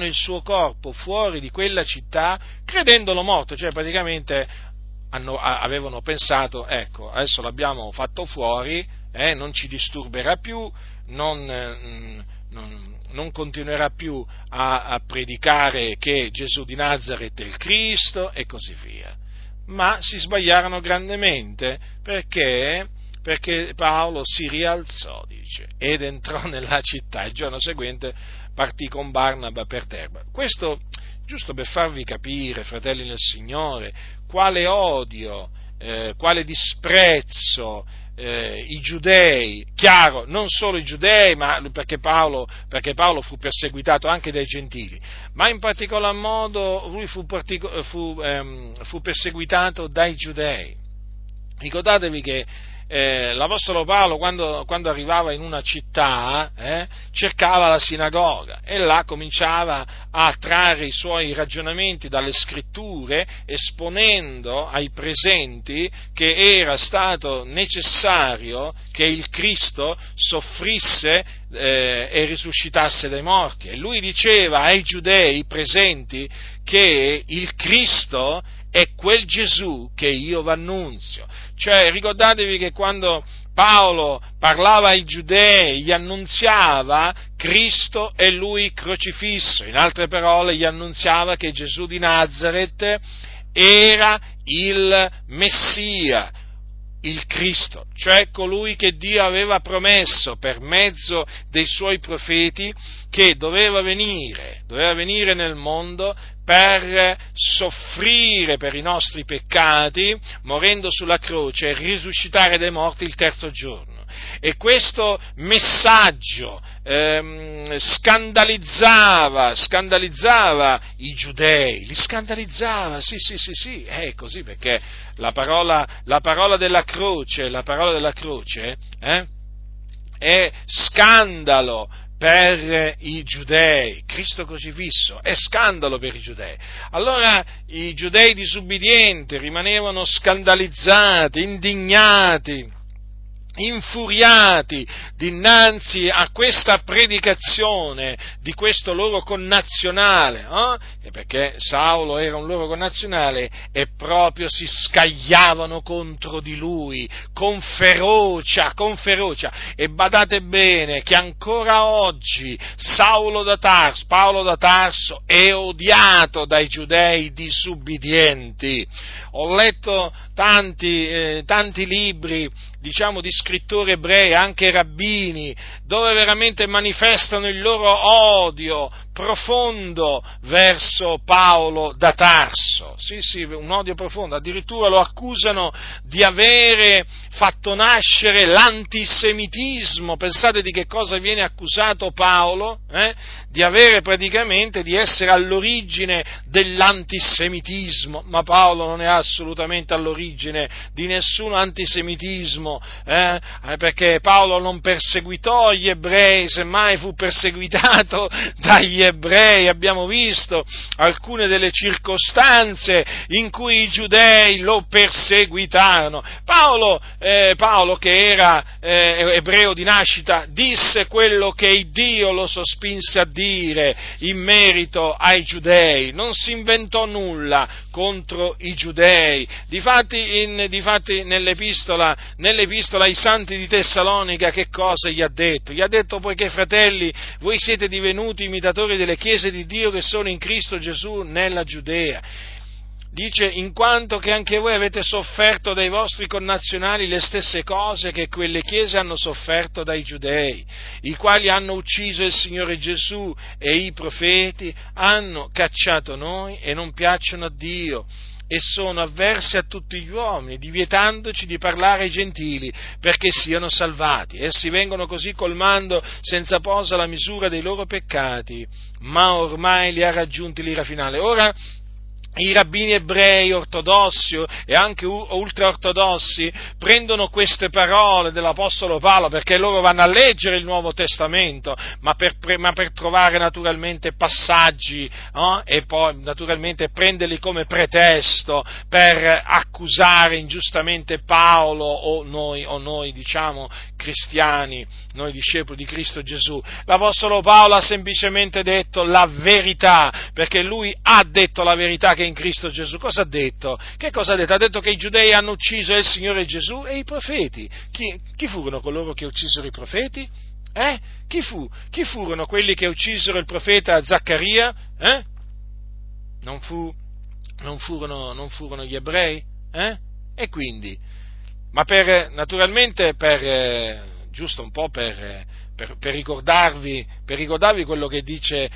il suo corpo fuori di quella città credendolo morto, cioè praticamente avevano pensato, ecco, adesso l'abbiamo fatto fuori, non ci disturberà più, non continuerà più a predicare che Gesù di Nazareth è il Cristo e così via. Ma si sbagliarono grandemente perché Paolo si rialzò, dice, ed entrò nella città. Il giorno seguente partì con Barnaba per Derba. Questo giusto per farvi capire, fratelli nel Signore, quale odio, quale disprezzo i giudei, chiaro, non solo i giudei, ma perché Paolo fu perseguitato anche dai gentili, ma in particolar modo lui fu perseguitato dai giudei. Ricordatevi che l'Apostolo Paolo, quando arrivava in una città, cercava la sinagoga e là cominciava a trarre i suoi ragionamenti dalle scritture, esponendo ai presenti che era stato necessario che il Cristo soffrisse e risuscitasse dai morti. E lui diceva ai giudei presenti che il Cristo è quel Gesù che io v'annunzio. Cioè, ricordatevi che quando Paolo parlava ai giudei, gli annunziava Cristo e lui crocifisso. In altre parole, gli annunziava che Gesù di Nazareth era il Messia, il Cristo, cioè colui che Dio aveva promesso per mezzo dei suoi profeti che doveva venire nel mondo per soffrire per i nostri peccati, morendo sulla croce e risuscitare dai morti il terzo giorno. E questo messaggio scandalizzava i giudei, li scandalizzava, sì, è così, perché la parola della croce è scandalo per i giudei, Cristo crocifisso è scandalo per i giudei. Allora i giudei disubbidienti rimanevano scandalizzati, indignati, infuriati dinanzi a questa predicazione di questo loro connazionale, e perché Saulo era un loro connazionale, e proprio si scagliavano contro di lui con ferocia. E badate bene che ancora oggi Paolo da Tarso è odiato dai giudei disubbidienti. Ho letto tanti libri, diciamo, di scrittori ebrei, anche rabbini, dove veramente manifestano il loro odio profondo verso Paolo da Tarso. Sì, un odio profondo, addirittura lo accusano di avere fatto nascere l'antisemitismo. Pensate di che cosa viene accusato Paolo, di avere praticamente, di essere all'origine dell'antisemitismo, ma Paolo non è assolutamente all'origine di nessun antisemitismo cristianesimo, perché Paolo non perseguitò gli ebrei, semmai fu perseguitato dagli ebrei. Abbiamo visto alcune delle circostanze in cui i giudei lo perseguitarono. Paolo che era ebreo di nascita, disse quello che Dio lo sospinse a dire in merito ai giudei, non si inventò nulla contro i giudei. Difatti nell'epistola ai santi di Tessalonica che cosa gli ha detto? Gli ha detto: poiché fratelli voi siete divenuti imitatori delle chiese di Dio che sono in Cristo Gesù nella Giudea. Dice: in quanto che anche voi avete sofferto dai vostri connazionali le stesse cose che quelle chiese hanno sofferto dai giudei, i quali hanno ucciso il Signore Gesù e i profeti, hanno cacciato noi e non piacciono a Dio e sono avversi a tutti gli uomini, divietandoci di parlare ai gentili perché siano salvati. Essi vengono così colmando senza posa la misura dei loro peccati, ma ormai li ha raggiunti l'ira finale. Ora, i rabbini ebrei ortodossi e anche ultraortodossi prendono queste parole dell'Apostolo Paolo, perché loro vanno a leggere il Nuovo Testamento, ma per trovare naturalmente passaggi, e poi naturalmente prenderli come pretesto per accusare ingiustamente Paolo o noi diciamo cristiani, noi discepoli di Cristo Gesù. L'Apostolo Paolo ha semplicemente detto la verità, perché lui ha detto la verità che in Cristo Gesù. Cosa ha detto? Che cosa ha detto? Ha detto che i giudei hanno ucciso il Signore Gesù e i profeti. Chi furono coloro che uccisero i profeti? Chi furono quelli che uccisero il profeta Zaccaria? Non furono gli ebrei? E quindi? Ma per ricordarvi quello che dice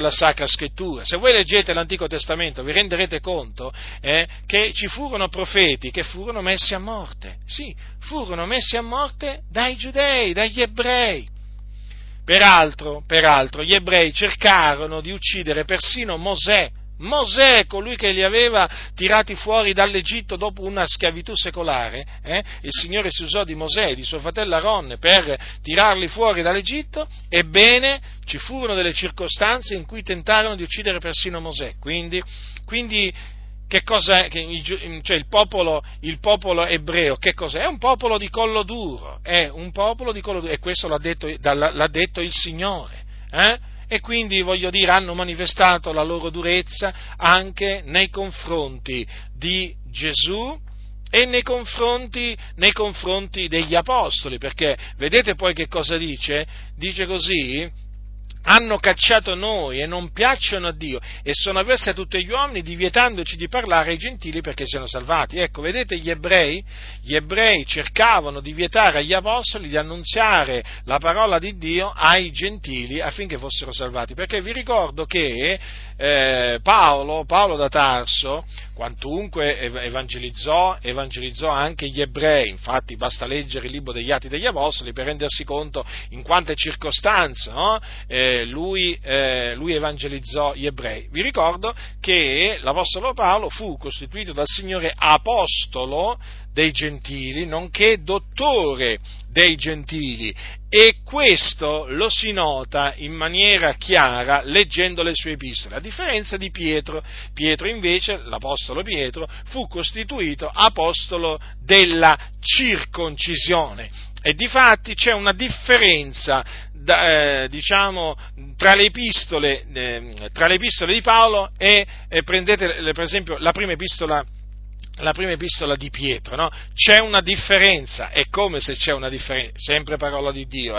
la Sacra Scrittura. Se voi leggete l'Antico Testamento vi renderete conto che ci furono profeti che furono messi a morte. Sì, furono messi a morte dai giudei, dagli ebrei. Peraltro gli ebrei cercarono di uccidere persino Mosè, colui che li aveva tirati fuori dall'Egitto dopo una schiavitù secolare, il Signore si usò di Mosè e di suo fratello Aronne per tirarli fuori dall'Egitto. Ebbene, ci furono delle circostanze in cui tentarono di uccidere persino Mosè. Quindi che cosa è? Cioè il popolo ebreo che cos'è? È un popolo di collo duro, e questo l'ha detto il Signore. E quindi, voglio dire, hanno manifestato la loro durezza anche nei confronti di Gesù e nei confronti degli apostoli, perché vedete poi che cosa dice? Dice così: hanno cacciato noi e non piacciono a Dio e sono avversi a tutti gli uomini, divietandoci di parlare ai gentili perché siano salvati. Ecco, vedete, gli ebrei cercavano di vietare agli apostoli di annunziare la parola di Dio ai gentili affinché fossero salvati, perché vi ricordo che Paolo da Tarso, quantunque evangelizzò anche gli ebrei. Infatti basta leggere il libro degli Atti degli Apostoli per rendersi conto in quante circostanze lui evangelizzò gli ebrei. Vi ricordo che l'Apostolo Paolo fu costituito dal Signore apostolo dei gentili, nonché dottore dei gentili, e questo lo si nota in maniera chiara leggendo le sue epistole, a differenza di Pietro. Pietro invece, l'apostolo Pietro, fu costituito apostolo della circoncisione, e difatti c'è una differenza tra le epistole di Paolo e prendete per esempio la prima epistola di Pietro, no? C'è una differenza, è come se c'è una differenza, sempre parola di Dio,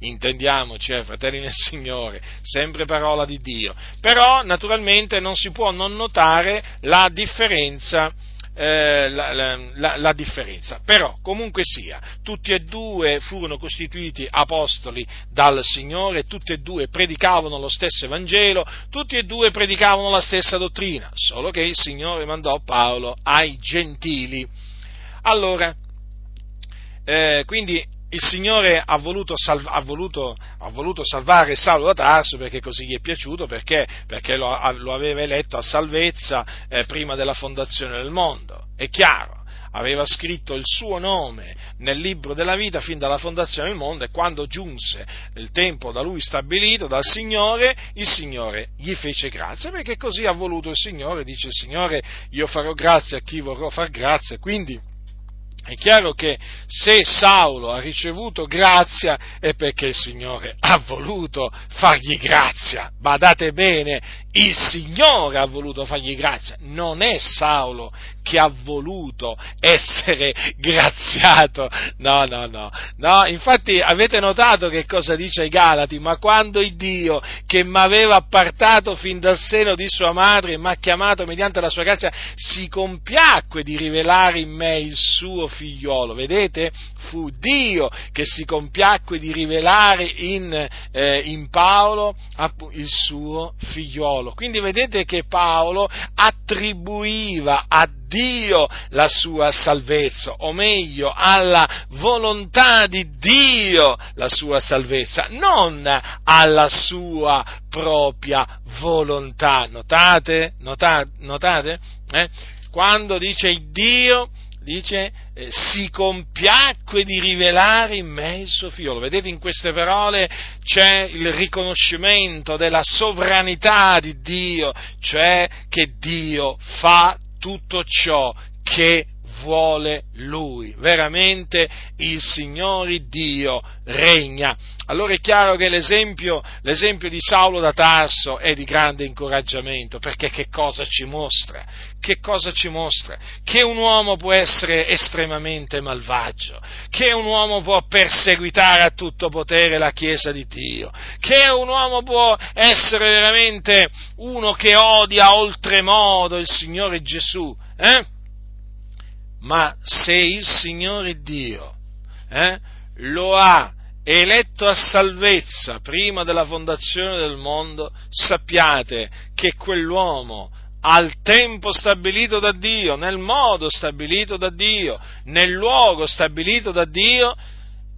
intendiamoci, fratelli nel Signore, sempre parola di Dio, però naturalmente non si può non notare la differenza. La differenza, però comunque sia, tutti e due furono costituiti apostoli dal Signore, tutti e due predicavano lo stesso Evangelo, tutti e due predicavano la stessa dottrina, solo che il Signore mandò Paolo ai gentili. Allora, quindi il Signore ha voluto salvare Saulo da Tarso perché così gli è piaciuto, perché lo aveva eletto a salvezza prima della fondazione del mondo, è chiaro. aveva scritto il suo nome nel libro della vita fin dalla fondazione del mondo, e quando giunse il tempo da lui stabilito dal Signore, il Signore gli fece grazia, perché così ha voluto il Signore, dice il Signore, io farò grazia a chi vorrò far grazia. Quindi è chiaro che se Saulo ha ricevuto grazia è perché il Signore ha voluto fargli grazia. Badate bene, il Signore ha voluto fargli grazia, non è Saulo che ha voluto essere graziato. No, infatti avete notato che cosa dice ai Galati? Ma quando il Dio che mi aveva appartato fin dal seno di sua madre e mi ha chiamato mediante la sua grazia si compiacque di rivelare in me il suo figliolo. Vedete? Fu Dio che si compiacque di rivelare in Paolo il suo figliolo. Quindi vedete che Paolo attribuiva a Dio la sua salvezza, o meglio alla volontà di Dio la sua salvezza, non alla sua propria volontà. Notate? Quando dice Dio, dice si compiacque di rivelare in me il suo figliolo. Vedete, in queste parole c'è il riconoscimento della sovranità di Dio, cioè che Dio fa tutto ciò che vuole Lui. Veramente il Signore Dio regna. Allora è chiaro che l'esempio di Saulo da Tarso è di grande incoraggiamento, perché che cosa ci mostra? Che un uomo può essere estremamente malvagio, che un uomo può perseguitare a tutto potere la Chiesa di Dio, che un uomo può essere veramente uno che odia oltremodo il Signore Gesù, Ma se il Signore Dio lo ha eletto a salvezza prima della fondazione del mondo, sappiate che quell'uomo al tempo stabilito da Dio, nel modo stabilito da Dio, nel luogo stabilito da Dio,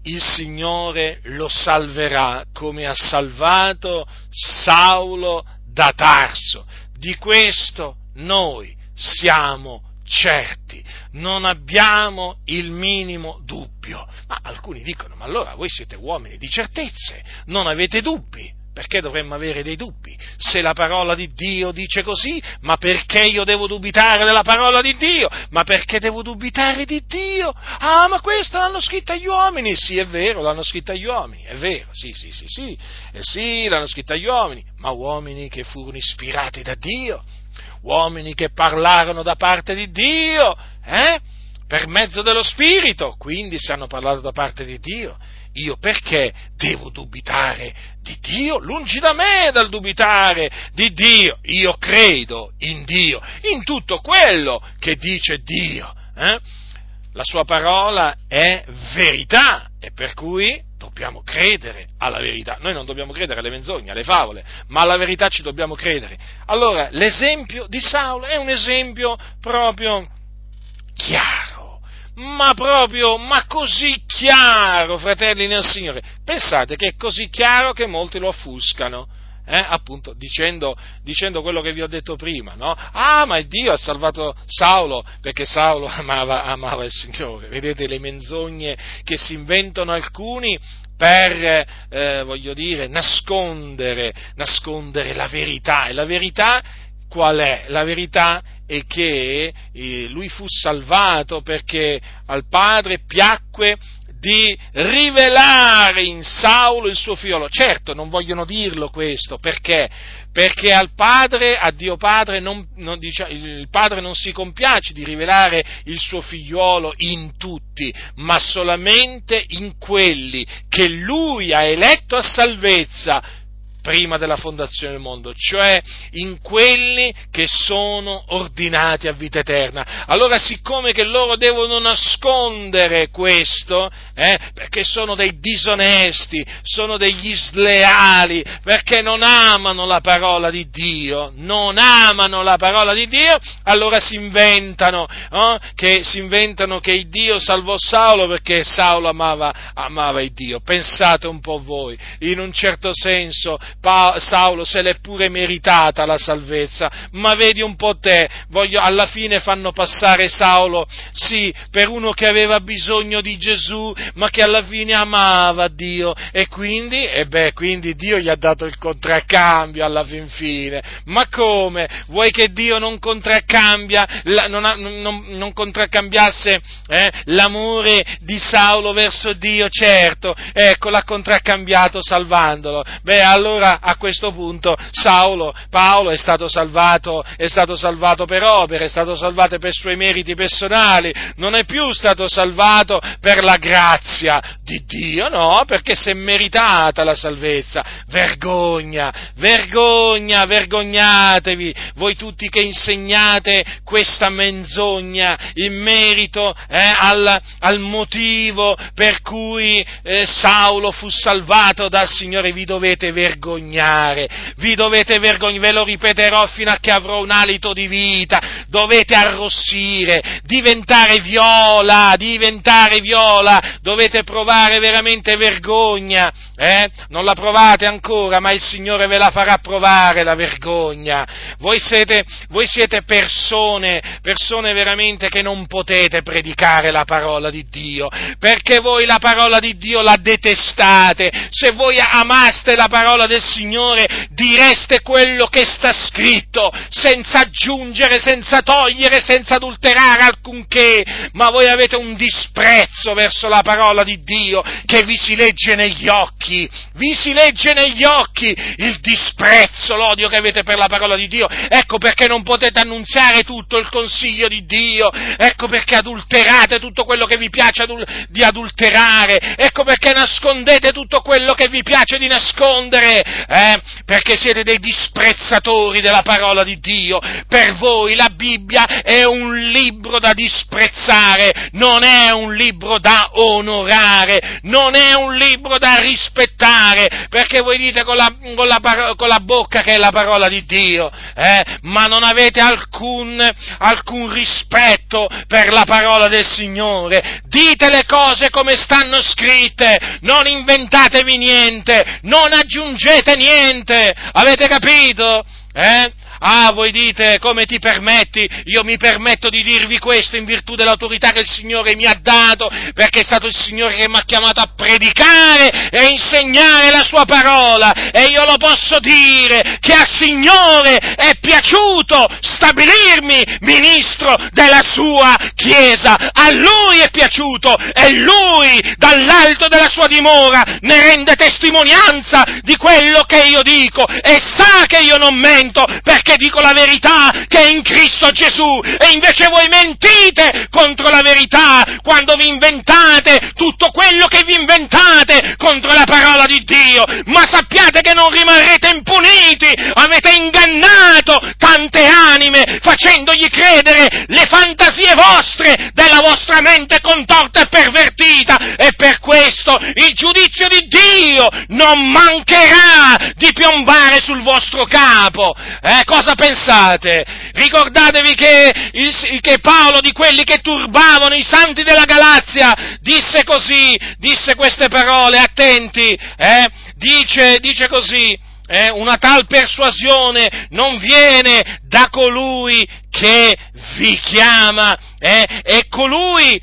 il Signore lo salverà come ha salvato Saulo da Tarso. Di questo noi siamo certi, non abbiamo il minimo dubbio. Ma alcuni dicono: ma allora voi siete uomini di certezze, non avete dubbi? Perché dovremmo avere dei dubbi? Se la parola di Dio dice così, ma perché io devo dubitare della parola di Dio? Ma perché devo dubitare di Dio? Ah, ma questa l'hanno scritta gli uomini! Sì, è vero, l'hanno scritta gli uomini, è vero, sì, l'hanno scritta gli uomini, ma uomini che furono ispirati da Dio, uomini che parlarono da parte di Dio, per mezzo dello Spirito, quindi se hanno parlato da parte di Dio, io perché devo dubitare di Dio? Lungi da me dal dubitare di Dio, io credo in Dio, in tutto quello che dice Dio, La sua parola è verità e per cui dobbiamo credere alla verità. Noi non dobbiamo credere alle menzogne, alle favole, ma alla verità ci dobbiamo credere. Allora, l'esempio di Saulo è un esempio proprio chiaro, ma così chiaro, fratelli nel Signore. Pensate che è così chiaro che molti lo offuscano. Appunto dicendo quello che vi ho detto prima, no? Ah, ma Dio ha salvato Saulo perché Saulo amava il Signore. Vedete le menzogne che si inventano alcuni per nascondere la verità. E la verità qual è? La verità è che lui fu salvato perché al Padre piacque di rivelare in Saulo il suo figliolo. Certo, non vogliono dirlo questo, perché? Perché a Dio Padre, il Padre non si compiace di rivelare il suo figliolo in tutti, ma solamente in quelli che Lui ha eletto a salvezza prima della fondazione del mondo, cioè in quelli che sono ordinati a vita eterna. Allora, siccome che loro devono nascondere questo, perché sono dei disonesti, sono degli sleali, perché non amano la parola di Dio, allora si inventano che Dio salvò Saulo perché Saulo amava il Dio. Pensate un po' voi, in un certo senso Saulo se l'è pure meritata la salvezza, ma vedi un po' te, alla fine fanno passare Saulo, sì, per uno che aveva bisogno di Gesù, ma che alla fine amava Dio, e quindi Dio gli ha dato il contraccambio alla fin fine. Ma come? Vuoi che Dio non contraccambiasse l'amore di Saulo verso Dio? Certo, ecco, l'ha contraccambiato salvandolo. Beh, allora a questo punto Paolo è stato salvato per opere, è stato salvato per suoi meriti personali, non è più stato salvato per la grazia di Dio, no, perché si è meritata la salvezza. Vergogna, vergognatevi voi tutti che insegnate questa menzogna in merito al motivo per cui Saulo fu salvato dal Signore. Vi dovete vergognare, ve lo ripeterò fino a che avrò un alito di vita. Dovete arrossire, diventare viola, dovete provare veramente vergogna, non la provate ancora, ma il Signore ve la farà provare la vergogna. Voi siete persone veramente che non potete predicare la parola di Dio, perché voi la parola di Dio la detestate. Se voi amaste la parola del Signore, direste quello che sta scritto, senza aggiungere, senza togliere, senza adulterare alcunché, ma voi avete un disprezzo verso la parola di Dio che vi si legge negli occhi, il disprezzo, l'odio che avete per la parola di Dio. Ecco perché non potete annunziare tutto il consiglio di Dio, ecco perché adulterate tutto quello che vi piace di adulterare, ecco perché nascondete tutto quello che vi piace di nascondere, perché siete dei disprezzatori della parola di Dio. Per voi la Bibbia è un libro da disprezzare, non è un libro da onorare, non è un libro da rispettare, perché voi dite con la bocca che è la parola di Dio, ma non avete alcun rispetto per la parola del Signore. Dite le cose come stanno scritte, non inventatevi niente, non aggiungete niente, avete capito? Ah, voi dite, come ti permetti? Io mi permetto di dirvi questo in virtù dell'autorità che il Signore mi ha dato, perché è stato il Signore che mi ha chiamato a predicare e insegnare la sua parola, e io lo posso dire che al Signore è piaciuto stabilirmi ministro della sua Chiesa, a Lui è piaciuto, e Lui dall'alto della sua dimora ne rende testimonianza di quello che io dico, e sa che io non mento, perché che dico la verità che è in Cristo Gesù. E invece voi mentite contro la verità quando vi inventate tutto quello che vi inventate contro la parola di Dio, ma sappiate che non rimarrete impuniti. Avete ingannato tante anime facendogli credere le fantasie vostre della vostra mente contorta e pervertita, e per questo il giudizio di Dio non mancherà di piombare sul vostro capo. Cosa pensate? Ricordatevi che Paolo, di quelli che turbavano i santi della Galazia, disse queste parole, attenti, dice così, una tal persuasione non viene da colui che vi chiama, e colui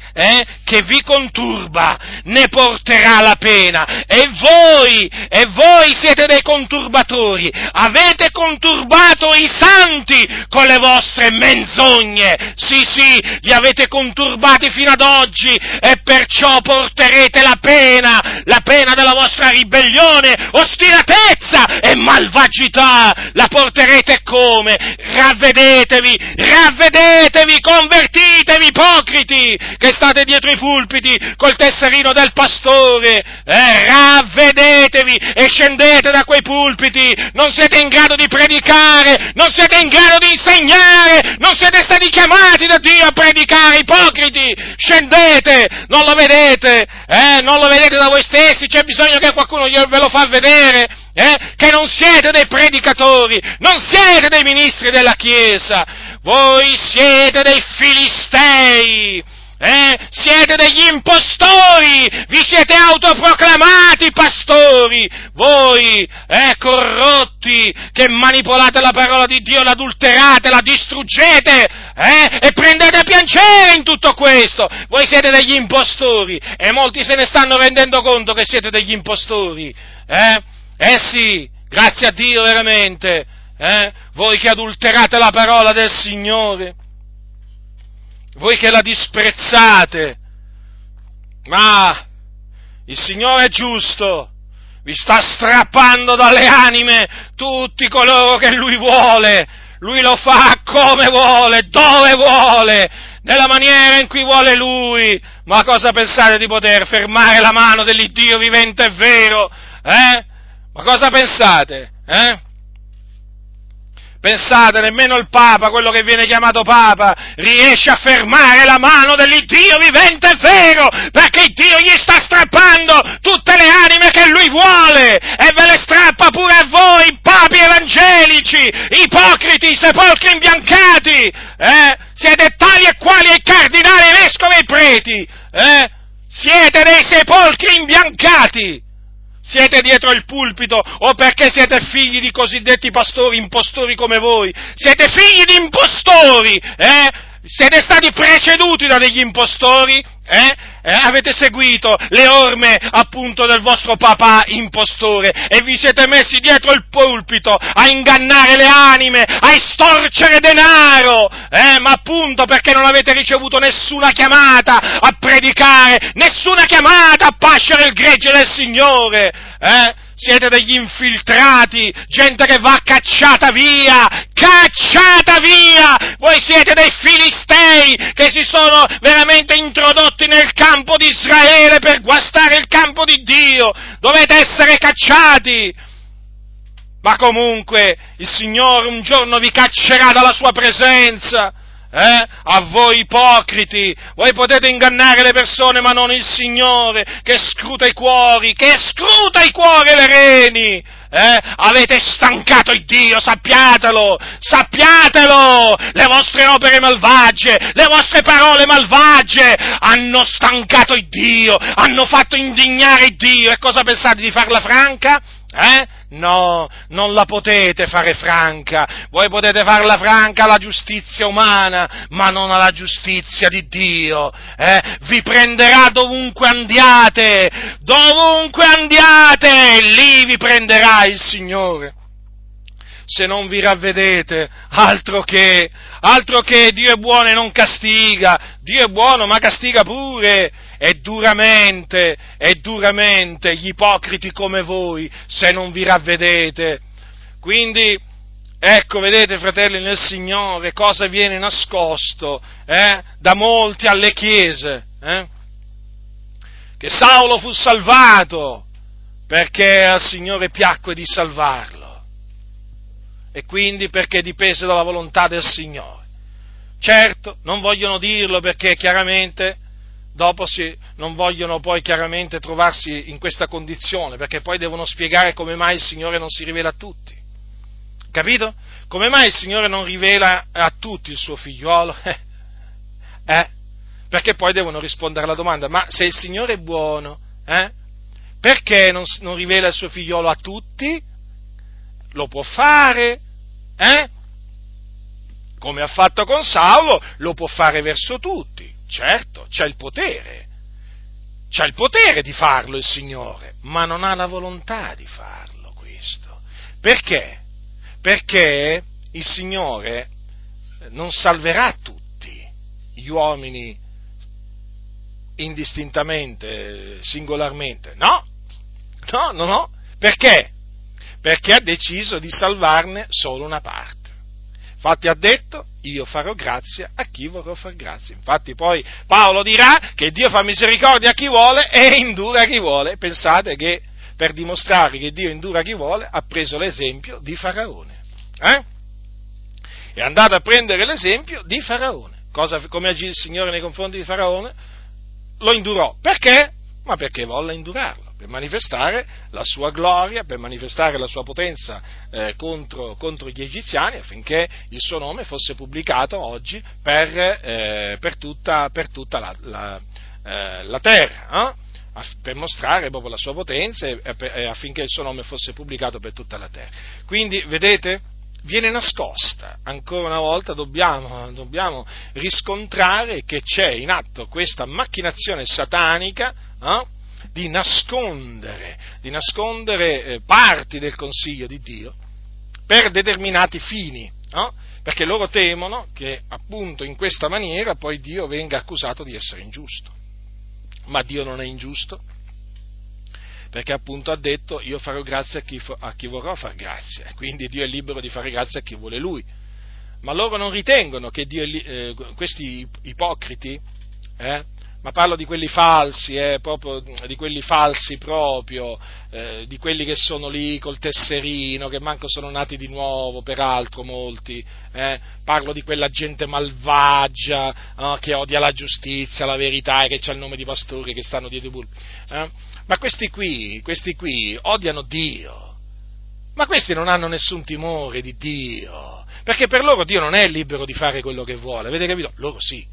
che vi conturba ne porterà la pena. E voi siete dei conturbatori, avete conturbato i santi con le vostre menzogne, sì, li avete conturbati fino ad oggi, e perciò porterete la pena della vostra ribellione, ostinatezza e malvagità. La porterete come? Ravvedetevi, convertitevi ipocriti che state dietro i pulpiti col tesserino del pastore, ravvedetevi e scendete da quei pulpiti. Non siete in grado di predicare, non siete in grado di insegnare, non siete stati chiamati da Dio a predicare, ipocriti, scendete. Non lo vedete da voi stessi, c'è bisogno che qualcuno ve lo fa vedere. Che non siete dei predicatori, non siete dei ministri della Chiesa, voi siete dei filistei, Siete degli impostori, vi siete autoproclamati pastori, voi corrotti che manipolate la parola di Dio, l'adulterate, la distruggete e prendete piacere in tutto questo. Voi siete degli impostori e molti se ne stanno rendendo conto che siete degli impostori. Sì, grazie a Dio veramente, voi che adulterate la parola del Signore, voi che la disprezzate, ma il Signore è giusto, vi sta strappando dalle anime tutti coloro che Lui vuole, Lui lo fa come vuole, dove vuole, nella maniera in cui vuole Lui, ma cosa pensate di poter fermare la mano dell'Iddio vivente e vero, Ma cosa pensate, Pensate, nemmeno il Papa, quello che viene chiamato Papa, riesce a fermare la mano dell'Iddio vivente e vero, perché Dio gli sta strappando tutte le anime che Lui vuole, e ve le strappa pure a voi, papi evangelici, ipocriti, sepolcri imbiancati, Siete tali e quali ai cardinali, ai vescovi e ai preti, Siete dei sepolcri imbiancati! Siete dietro il pulpito o perché siete figli di cosiddetti pastori, impostori come voi? Siete figli di impostori, Siete stati preceduti da degli impostori, Avete seguito le orme appunto del vostro papà impostore e vi siete messi dietro il pulpito a ingannare le anime, a estorcere denaro, ma appunto perché non avete ricevuto nessuna chiamata a predicare, nessuna chiamata a pascere il gregge del Signore, Siete degli infiltrati, gente che va cacciata via, voi siete dei filistei che si sono veramente introdotti nel campo di Israele per guastare il campo di Dio, dovete essere cacciati, ma comunque il Signore un giorno vi caccerà dalla sua presenza. A voi ipocriti, voi potete ingannare le persone ma non il Signore che scruta i cuori e le reni, Avete stancato il Dio, sappiatelo, le vostre opere malvagie, le vostre parole malvagie hanno stancato il Dio, hanno fatto indignare il Dio, e cosa pensate di farla franca? No, non la potete fare franca, voi potete farla franca alla giustizia umana, ma non alla giustizia di Dio, Vi prenderà dovunque andiate, lì vi prenderà il Signore. Se non vi ravvedete, altro che Dio è buono e non castiga, Dio è buono ma castiga pure, e duramente gli ipocriti come voi, se non vi ravvedete. Quindi, ecco, vedete, fratelli nel Signore, cosa viene nascosto da molti alle chiese, che Saulo fu salvato perché al Signore piacque di salvarlo, e quindi perché dipese dalla volontà del Signore. Certo, non vogliono dirlo perché chiaramente dopo non vogliono poi chiaramente trovarsi in questa condizione, perché poi devono spiegare come mai il Signore non si rivela a tutti. Capito? Come mai il Signore non rivela a tutti il suo figliuolo? Perché poi devono rispondere alla domanda, ma se il Signore è buono, perché non rivela il suo figliuolo a tutti? Lo può fare, Come ha fatto con Saulo, lo può fare verso tutti. Certo, c'è il potere di farlo il Signore, ma non ha la volontà di farlo questo. Perché? Perché il Signore non salverà tutti gli uomini indistintamente, singolarmente, no, perché ha deciso di salvarne solo una parte. Infatti ha detto, io farò grazia a chi vorrò far grazia. Infatti poi Paolo dirà che Dio fa misericordia a chi vuole e indura chi vuole. Pensate che per dimostrare che Dio indura chi vuole ha preso l'esempio di Faraone. È andato a prendere l'esempio di Faraone. Come agì il Signore nei confronti di Faraone? Lo indurò. Perché? Ma perché volle indurarlo. per manifestare la sua gloria, per manifestare la sua potenza contro gli egiziani, affinché il suo nome fosse pubblicato oggi per tutta la terra, per mostrare proprio la sua potenza e affinché il suo nome fosse pubblicato per tutta la terra. Quindi, vedete? Viene nascosta, ancora una volta dobbiamo riscontrare che c'è in atto questa macchinazione satanica di nascondere parti del consiglio di Dio per determinati fini, perché loro temono che appunto in questa maniera poi Dio venga accusato di essere ingiusto, ma Dio non è ingiusto, perché appunto ha detto: io farò grazia a chi vorrò far grazia, quindi Dio è libero di fare grazia a chi vuole Lui. Ma loro non ritengono che Dio questi ipocriti, ma parlo di quelli falsi, proprio di quelli falsi proprio, di quelli che sono lì col tesserino, che manco sono nati di nuovo, peraltro molti, parlo di quella gente malvagia, che odia la giustizia, la verità, e che c'ha il nome di pastori, che stanno dietro i pulpiti, Ma questi qui odiano Dio, ma questi non hanno nessun timore di Dio, perché per loro Dio non è libero di fare quello che vuole, avete capito? Loro sì,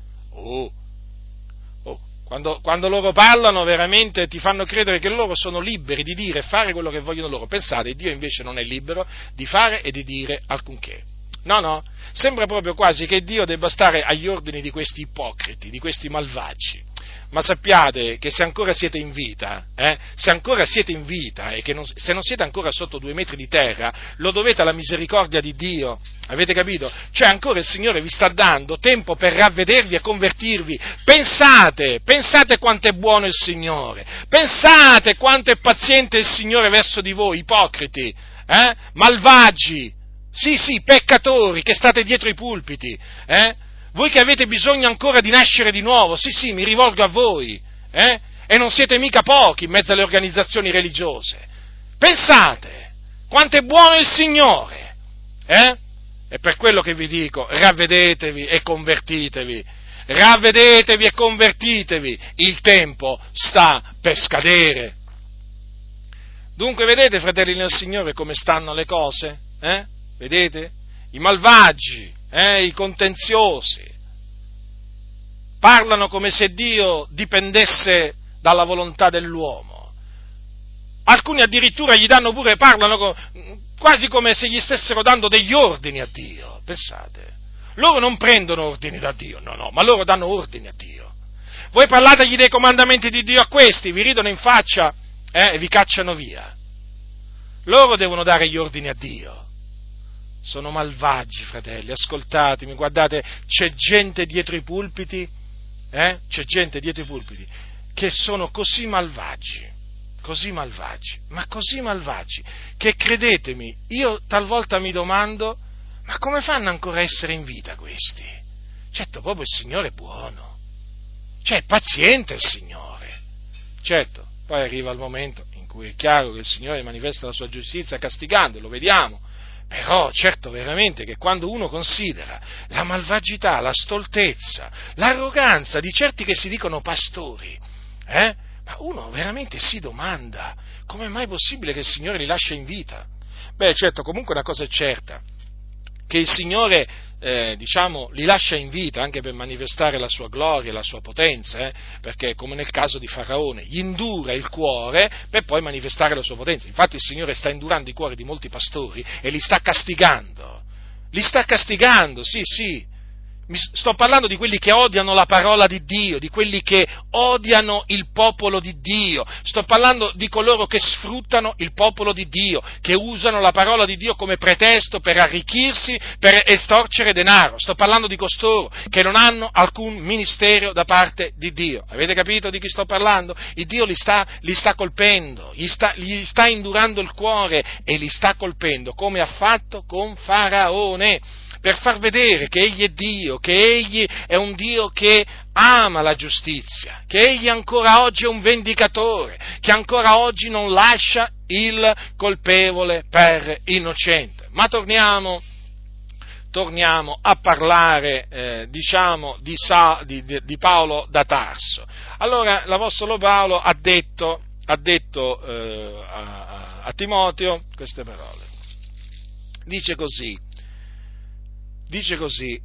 quando loro parlano veramente ti fanno credere che loro sono liberi di dire e fare quello che vogliono loro. Pensate, Dio invece non è libero di fare e di dire alcunché. No, sembra proprio quasi che Dio debba stare agli ordini di questi ipocriti, di questi malvagi. Ma sappiate che se ancora siete in vita, e che se non siete ancora sotto 2 metri di terra, lo dovete alla misericordia di Dio, avete capito? Cioè ancora il Signore vi sta dando tempo per ravvedervi e convertirvi. Pensate quanto è buono il Signore, pensate quanto è paziente il Signore verso di voi, ipocriti, malvagi, sì, peccatori che state dietro i pulpiti, Voi che avete bisogno ancora di nascere di nuovo, sì, mi rivolgo a voi, e non siete mica pochi in mezzo alle organizzazioni religiose. Pensate quanto è buono il Signore, E per quello che vi dico, ravvedetevi e convertitevi, il tempo sta per scadere. Dunque vedete, fratelli nel Signore, come stanno le cose? Vedete? I malvagi, i contenziosi, parlano come se Dio dipendesse dalla volontà dell'uomo. Alcuni addirittura parlano quasi come se gli stessero dando degli ordini a Dio. Pensate, loro non prendono ordini da Dio, no, ma loro danno ordini a Dio. Voi parlategli dei comandamenti di Dio a questi, vi ridono in faccia, e vi cacciano via. Loro devono dare gli ordini a Dio. Sono malvagi, fratelli, ascoltatemi, guardate, c'è gente dietro i pulpiti che sono così malvagi, che credetemi, io talvolta mi domando, ma come fanno ancora a essere in vita questi? Certo, proprio il Signore è buono, cioè è paziente il Signore, certo, poi arriva il momento in cui è chiaro che il Signore manifesta la sua giustizia castigando, lo vediamo. Però certo veramente che quando uno considera la malvagità, la stoltezza, l'arroganza di certi che si dicono pastori, ma uno veramente si domanda come è mai possibile che il Signore li lascia in vita. Beh, certo, comunque una cosa è certa, che il Signore li lascia in vita anche per manifestare la sua gloria e la sua potenza, perché come nel caso di Faraone, gli indura il cuore per poi manifestare la sua potenza. Infatti il Signore sta indurando i cuori di molti pastori e li sta castigando, sì, sto parlando di quelli che odiano la parola di Dio, di quelli che odiano il popolo di Dio, sto parlando di coloro che sfruttano il popolo di Dio, che usano la parola di Dio come pretesto per arricchirsi, per estorcere denaro, sto parlando di costoro che non hanno alcun ministero da parte di Dio, avete capito di chi sto parlando? Il Dio li sta colpendo, gli sta indurando il cuore e li sta colpendo, come ha fatto con Faraone, per far vedere che Egli è Dio, che Egli è un Dio che ama la giustizia, che Egli ancora oggi è un vendicatore, che ancora oggi non lascia il colpevole per innocente. Ma torniamo a parlare, di Paolo da Tarso. Allora, l'Apostolo Paolo ha detto ha detto a Timoteo queste parole. Dice così,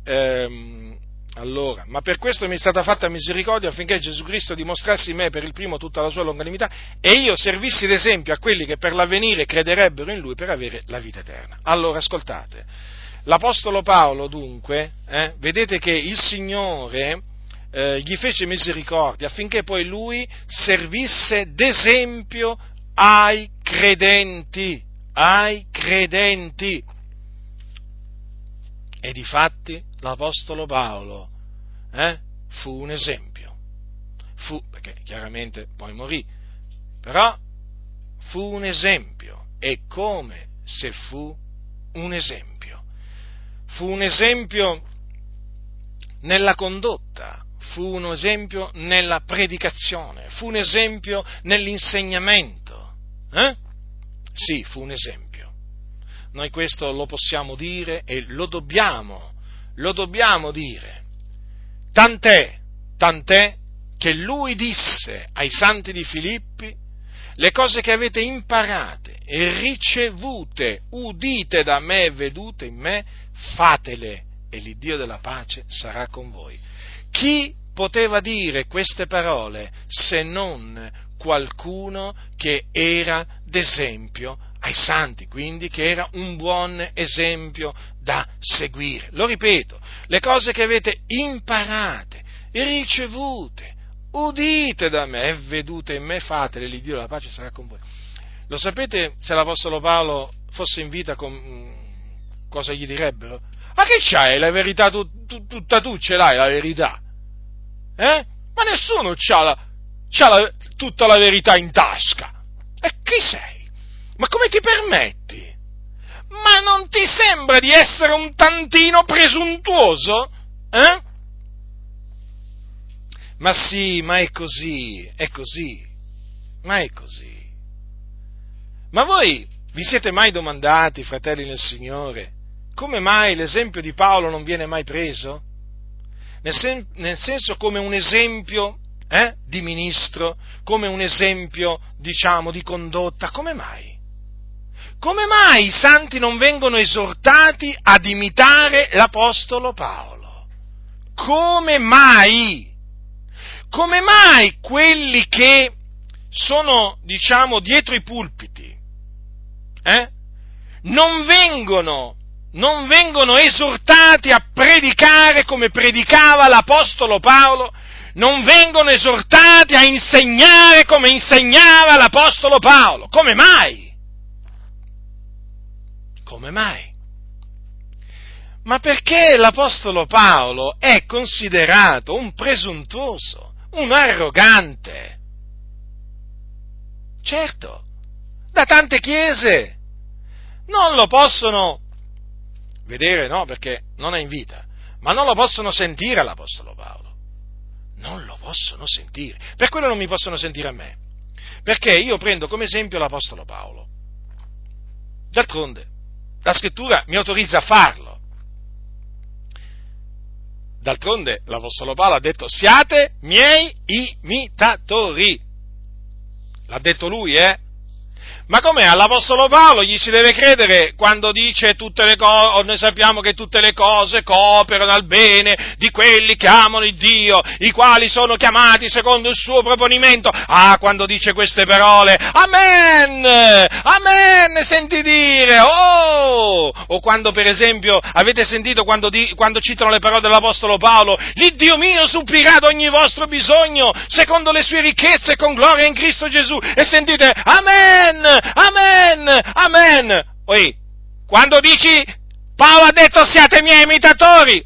ma per questo mi è stata fatta misericordia, affinché Gesù Cristo dimostrassi in me per il primo tutta la sua longanimità, e io servissi d'esempio a quelli che per l'avvenire crederebbero in lui per avere la vita eterna. Allora, ascoltate, l'Apostolo Paolo dunque, vedete che il Signore gli fece misericordia affinché poi lui servisse d'esempio ai credenti. E difatti l'Apostolo Paolo fu un esempio, perché chiaramente poi morì, però fu un esempio, e come se fu un esempio nella condotta, fu un esempio nella predicazione, fu un esempio nell'insegnamento, sì, fu un esempio. Noi questo lo possiamo dire e lo dobbiamo dire. Tant'è che lui disse ai santi di Filippi: le cose che avete imparate e ricevute, udite da me e vedute in me, fatele, e l'Iddio della pace sarà con voi. Chi poteva dire queste parole se non qualcuno che era d'esempio ai santi, quindi che era un buon esempio da seguire? Lo ripeto, le cose che avete imparate, ricevute, udite da me e vedute in me, fatele, l'Iddio della pace sarà con voi. Lo sapete, se l'Apostolo Paolo fosse in vita, cosa gli direbbero? Ma che c'hai la verità, tutta tu ce l'hai la verità? Ma nessuno c'ha tutta la verità in tasca. E chi sei? Ma come ti permetti? Ma non ti sembra di essere un tantino presuntuoso? Ma sì, ma è così. Ma voi vi siete mai domandati, fratelli nel Signore, come mai l'esempio di Paolo non viene mai preso? Nel senso, come un esempio di ministro, come un esempio, diciamo, di condotta, come mai? Come mai i santi non vengono esortati ad imitare l'Apostolo Paolo? Come mai? Come mai quelli che sono, diciamo, dietro i pulpiti, non vengono esortati a predicare come predicava l'Apostolo Paolo? Non vengono esortati a insegnare come insegnava l'Apostolo Paolo? Come mai? Come mai? Ma perché l'Apostolo Paolo è considerato un presuntuoso, un arrogante? Certo, da tante chiese non lo possono vedere, no, perché non è in vita, ma non lo possono sentire l'Apostolo Paolo. Non lo possono sentire. Per quello non mi possono sentire a me, perché io prendo come esempio l'Apostolo Paolo. D'altronde, la scrittura mi autorizza a farlo. D'altronde l'Apostolo Paolo ha detto: siate miei imitatori. L'ha detto lui, Ma com'è? All'Apostolo Paolo gli si deve credere quando dice tutte le cose, noi sappiamo che tutte le cose cooperano al bene di quelli che amano il Dio, i quali sono chiamati secondo il suo proponimento. Ah, quando dice queste parole, amen, amen, senti dire, oh! O quando, per esempio, avete sentito quando citano le parole dell'Apostolo Paolo: l'Iddio mio supplirà ad ogni vostro bisogno, secondo le sue ricchezze, con gloria in Cristo Gesù, e sentite, amen! Amen, amen. Oi, quando dici Paolo ha detto siate miei imitatori,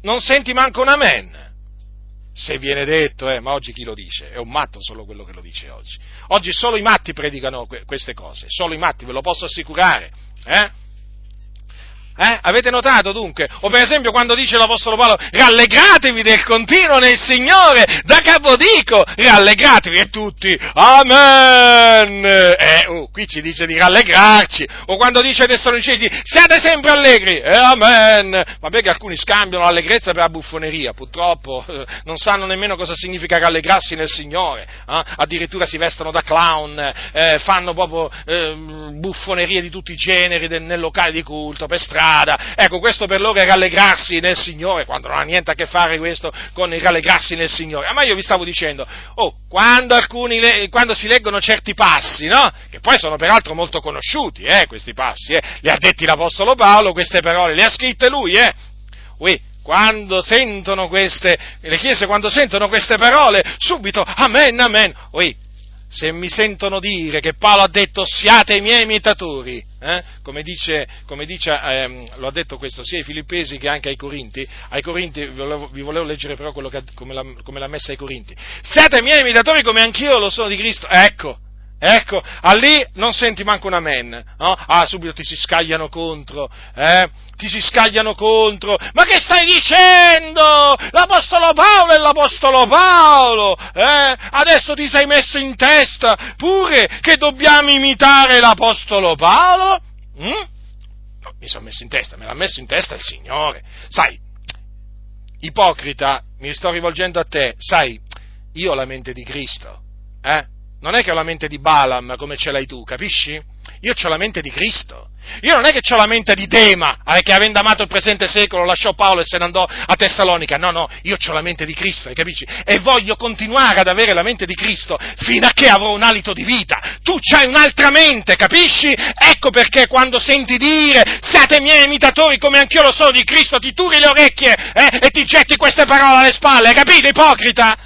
non senti manco un amen. Se viene detto, ma oggi chi lo dice? È un matto solo quello che lo dice oggi. Oggi solo i matti predicano queste cose, solo i matti, ve lo posso assicurare. Avete notato dunque? O per esempio quando dice l'Apostolo Paolo: rallegratevi del continuo nel Signore, da capodico, rallegratevi, e tutti amen. Qui ci dice di rallegrarci. O quando dice ai Tessalonicesi: siate sempre allegri, amen. Vabbè che alcuni scambiano l'allegrezza per la buffoneria, purtroppo non sanno nemmeno cosa significa rallegrarsi nel Signore, addirittura si vestono da clown, fanno proprio buffonerie di tutti i generi nel locale di culto, per strada. Ecco, questo per loro è rallegrarsi nel Signore, quando non ha niente a che fare questo con il rallegrarsi nel Signore. Ma io vi stavo dicendo, quando si leggono certi passi, no? Che poi sono peraltro molto conosciuti, questi passi, li ha detti l'Apostolo Paolo, queste parole le ha scritte lui, le chiese quando sentono queste parole, subito, amen, amen, se mi sentono dire che Paolo ha detto siate i miei imitatori, lo ha detto questo sia ai Filippesi che anche ai Corinti. Ai Corinti vi volevo leggere però quello come l'ha messa ai Corinti: siate i miei imitatori come anch'io lo sono di Cristo. Ecco, a lì non senti manco un amen, no? Subito ti si scagliano contro, ma che stai dicendo? L'Apostolo Paolo è l'Apostolo Paolo, adesso ti sei messo in testa pure che dobbiamo imitare l'Apostolo Paolo? No, mi sono messo in testa, me l'ha messo in testa il Signore. Sai, ipocrita, mi sto rivolgendo a te, sai, io ho la mente di Cristo, non è che ho la mente di Balaam come ce l'hai tu, capisci? Io ho la mente di Cristo. Io non è che ho la mente di Dema, che avendo amato il presente secolo lasciò Paolo e se ne andò a Tessalonica. No, io ho la mente di Cristo, hai capito? E voglio continuare ad avere la mente di Cristo fino a che avrò un alito di vita. Tu c'hai un'altra mente, capisci? Ecco perché quando senti dire siate miei imitatori come anch'io lo sono di Cristo, ti turi le orecchie e ti getti queste parole alle spalle, hai capito, ipocrita?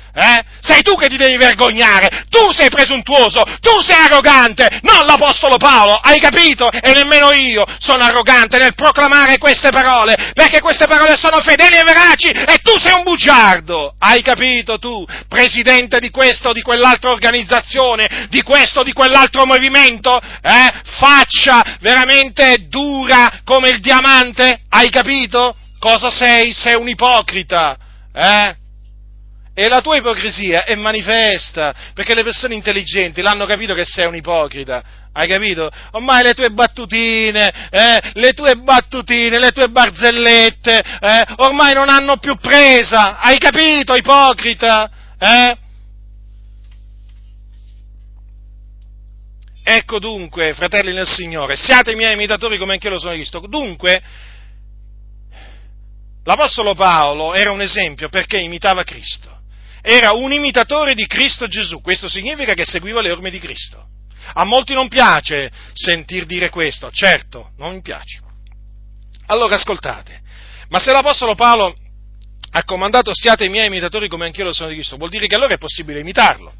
Sei tu che ti devi vergognare, tu sei presuntuoso, tu sei arrogante, non l'Apostolo Paolo, hai capito? E nemmeno io sono arrogante nel proclamare queste parole, perché queste parole sono fedeli e veraci, e tu sei un bugiardo, hai capito tu, presidente di questo o di quell'altra organizzazione, di questo o di quell'altro movimento, faccia veramente dura come il diamante, hai capito? Cosa sei? Sei un ipocrita, E la tua ipocrisia è manifesta, perché le persone intelligenti l'hanno capito che sei un ipocrita, hai capito? Ormai le tue battutine, le tue barzellette, ormai non hanno più presa, hai capito, ipocrita? Ecco dunque, fratelli nel Signore, siate i miei imitatori come anch'io lo sono di Cristo. Dunque, l'Apostolo Paolo era un esempio perché imitava Cristo. Era un imitatore di Cristo Gesù, questo significa che seguiva le orme di Cristo. A molti non piace sentir dire questo, certo, non mi piace. Allora ascoltate, ma se l'Apostolo Paolo ha comandato siate i miei imitatori come anch'io lo sono di Cristo, vuol dire che allora è possibile imitarlo.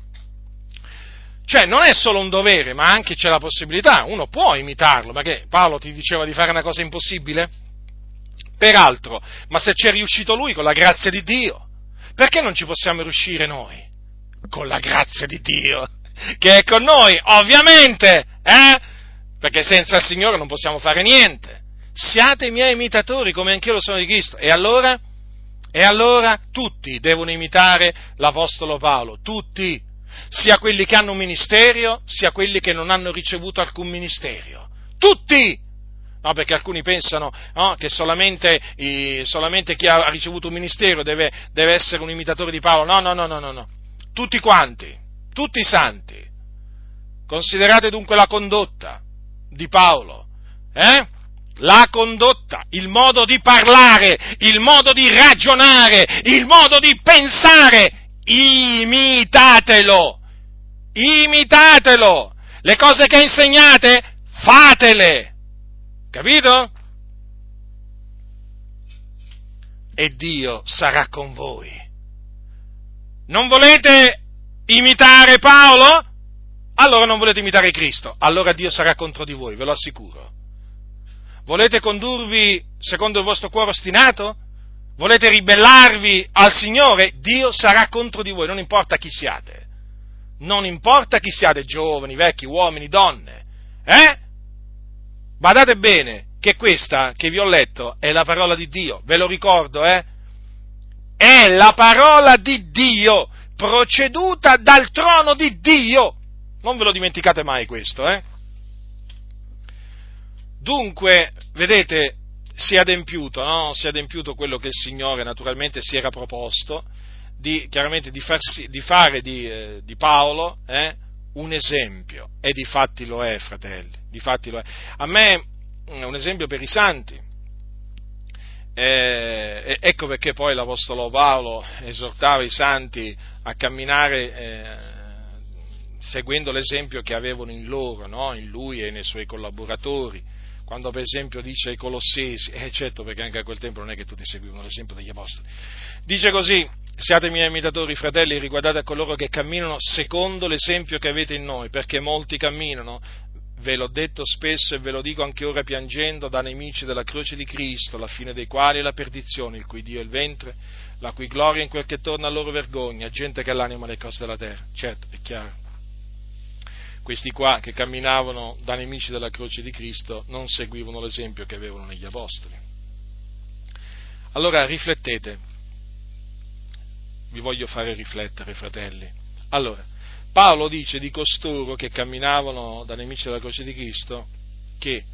Cioè non è solo un dovere, ma anche c'è la possibilità, uno può imitarlo, ma che Paolo ti diceva di fare una cosa impossibile? Peraltro, ma se c'è riuscito lui con la grazia di Dio, perché non ci possiamo riuscire noi? Con la grazia di Dio, che è con noi, ovviamente, perché senza il Signore non possiamo fare niente. Siate i miei imitatori, come anch'io lo sono di Cristo. E allora tutti devono imitare l'Apostolo Paolo, tutti, sia quelli che hanno un ministero, sia quelli che non hanno ricevuto alcun ministero. Tutti! No, perché alcuni pensano che solamente chi ha ricevuto un ministero deve essere un imitatore di Paolo. No. Tutti quanti, tutti i santi. Considerate dunque la condotta di Paolo, la condotta, il modo di parlare, il modo di ragionare, il modo di pensare. Imitatelo. Le cose che insegnate, fatele. Capito? E Dio sarà con voi. Non volete imitare Paolo? Allora non volete imitare Cristo. Allora Dio sarà contro di voi, ve lo assicuro. Volete condurvi secondo il vostro cuore ostinato? Volete ribellarvi al Signore? Dio sarà contro di voi, non importa chi siate. Non importa chi siate, giovani, vecchi, uomini, donne. Badate bene che questa che vi ho letto è la parola di Dio, ve lo ricordo, è la parola di Dio, proceduta dal trono di Dio, non ve lo dimenticate mai questo, Dunque, vedete, si è adempiuto quello che il Signore naturalmente si era proposto, di fare di Paolo un esempio, e difatti lo è, fratelli, difatti lo è. A me è un esempio per i santi, ecco perché poi l'Apostolo Paolo esortava i santi a camminare seguendo l'esempio che avevano in loro, no? In lui e nei suoi collaboratori, quando per esempio dice ai Colossesi, certo, perché anche a quel tempo non è che tutti seguivano l'esempio degli Apostoli, dice così: siate miei imitatori, fratelli, riguardate a coloro che camminano secondo l'esempio che avete in noi, perché molti camminano, ve l'ho detto spesso e ve lo dico anche ora piangendo, da nemici della croce di Cristo, la fine dei quali è la perdizione, il cui Dio è il ventre, la cui gloria in quel che torna a loro vergogna, gente che l'anima le cose della terra. Certo, è chiaro. Questi qua che camminavano da nemici della croce di Cristo non seguivano l'esempio che avevano negli Apostoli. Allora riflettete, vi voglio fare riflettere, fratelli. Allora, Paolo dice di costoro che camminavano da nemici della croce di Cristo che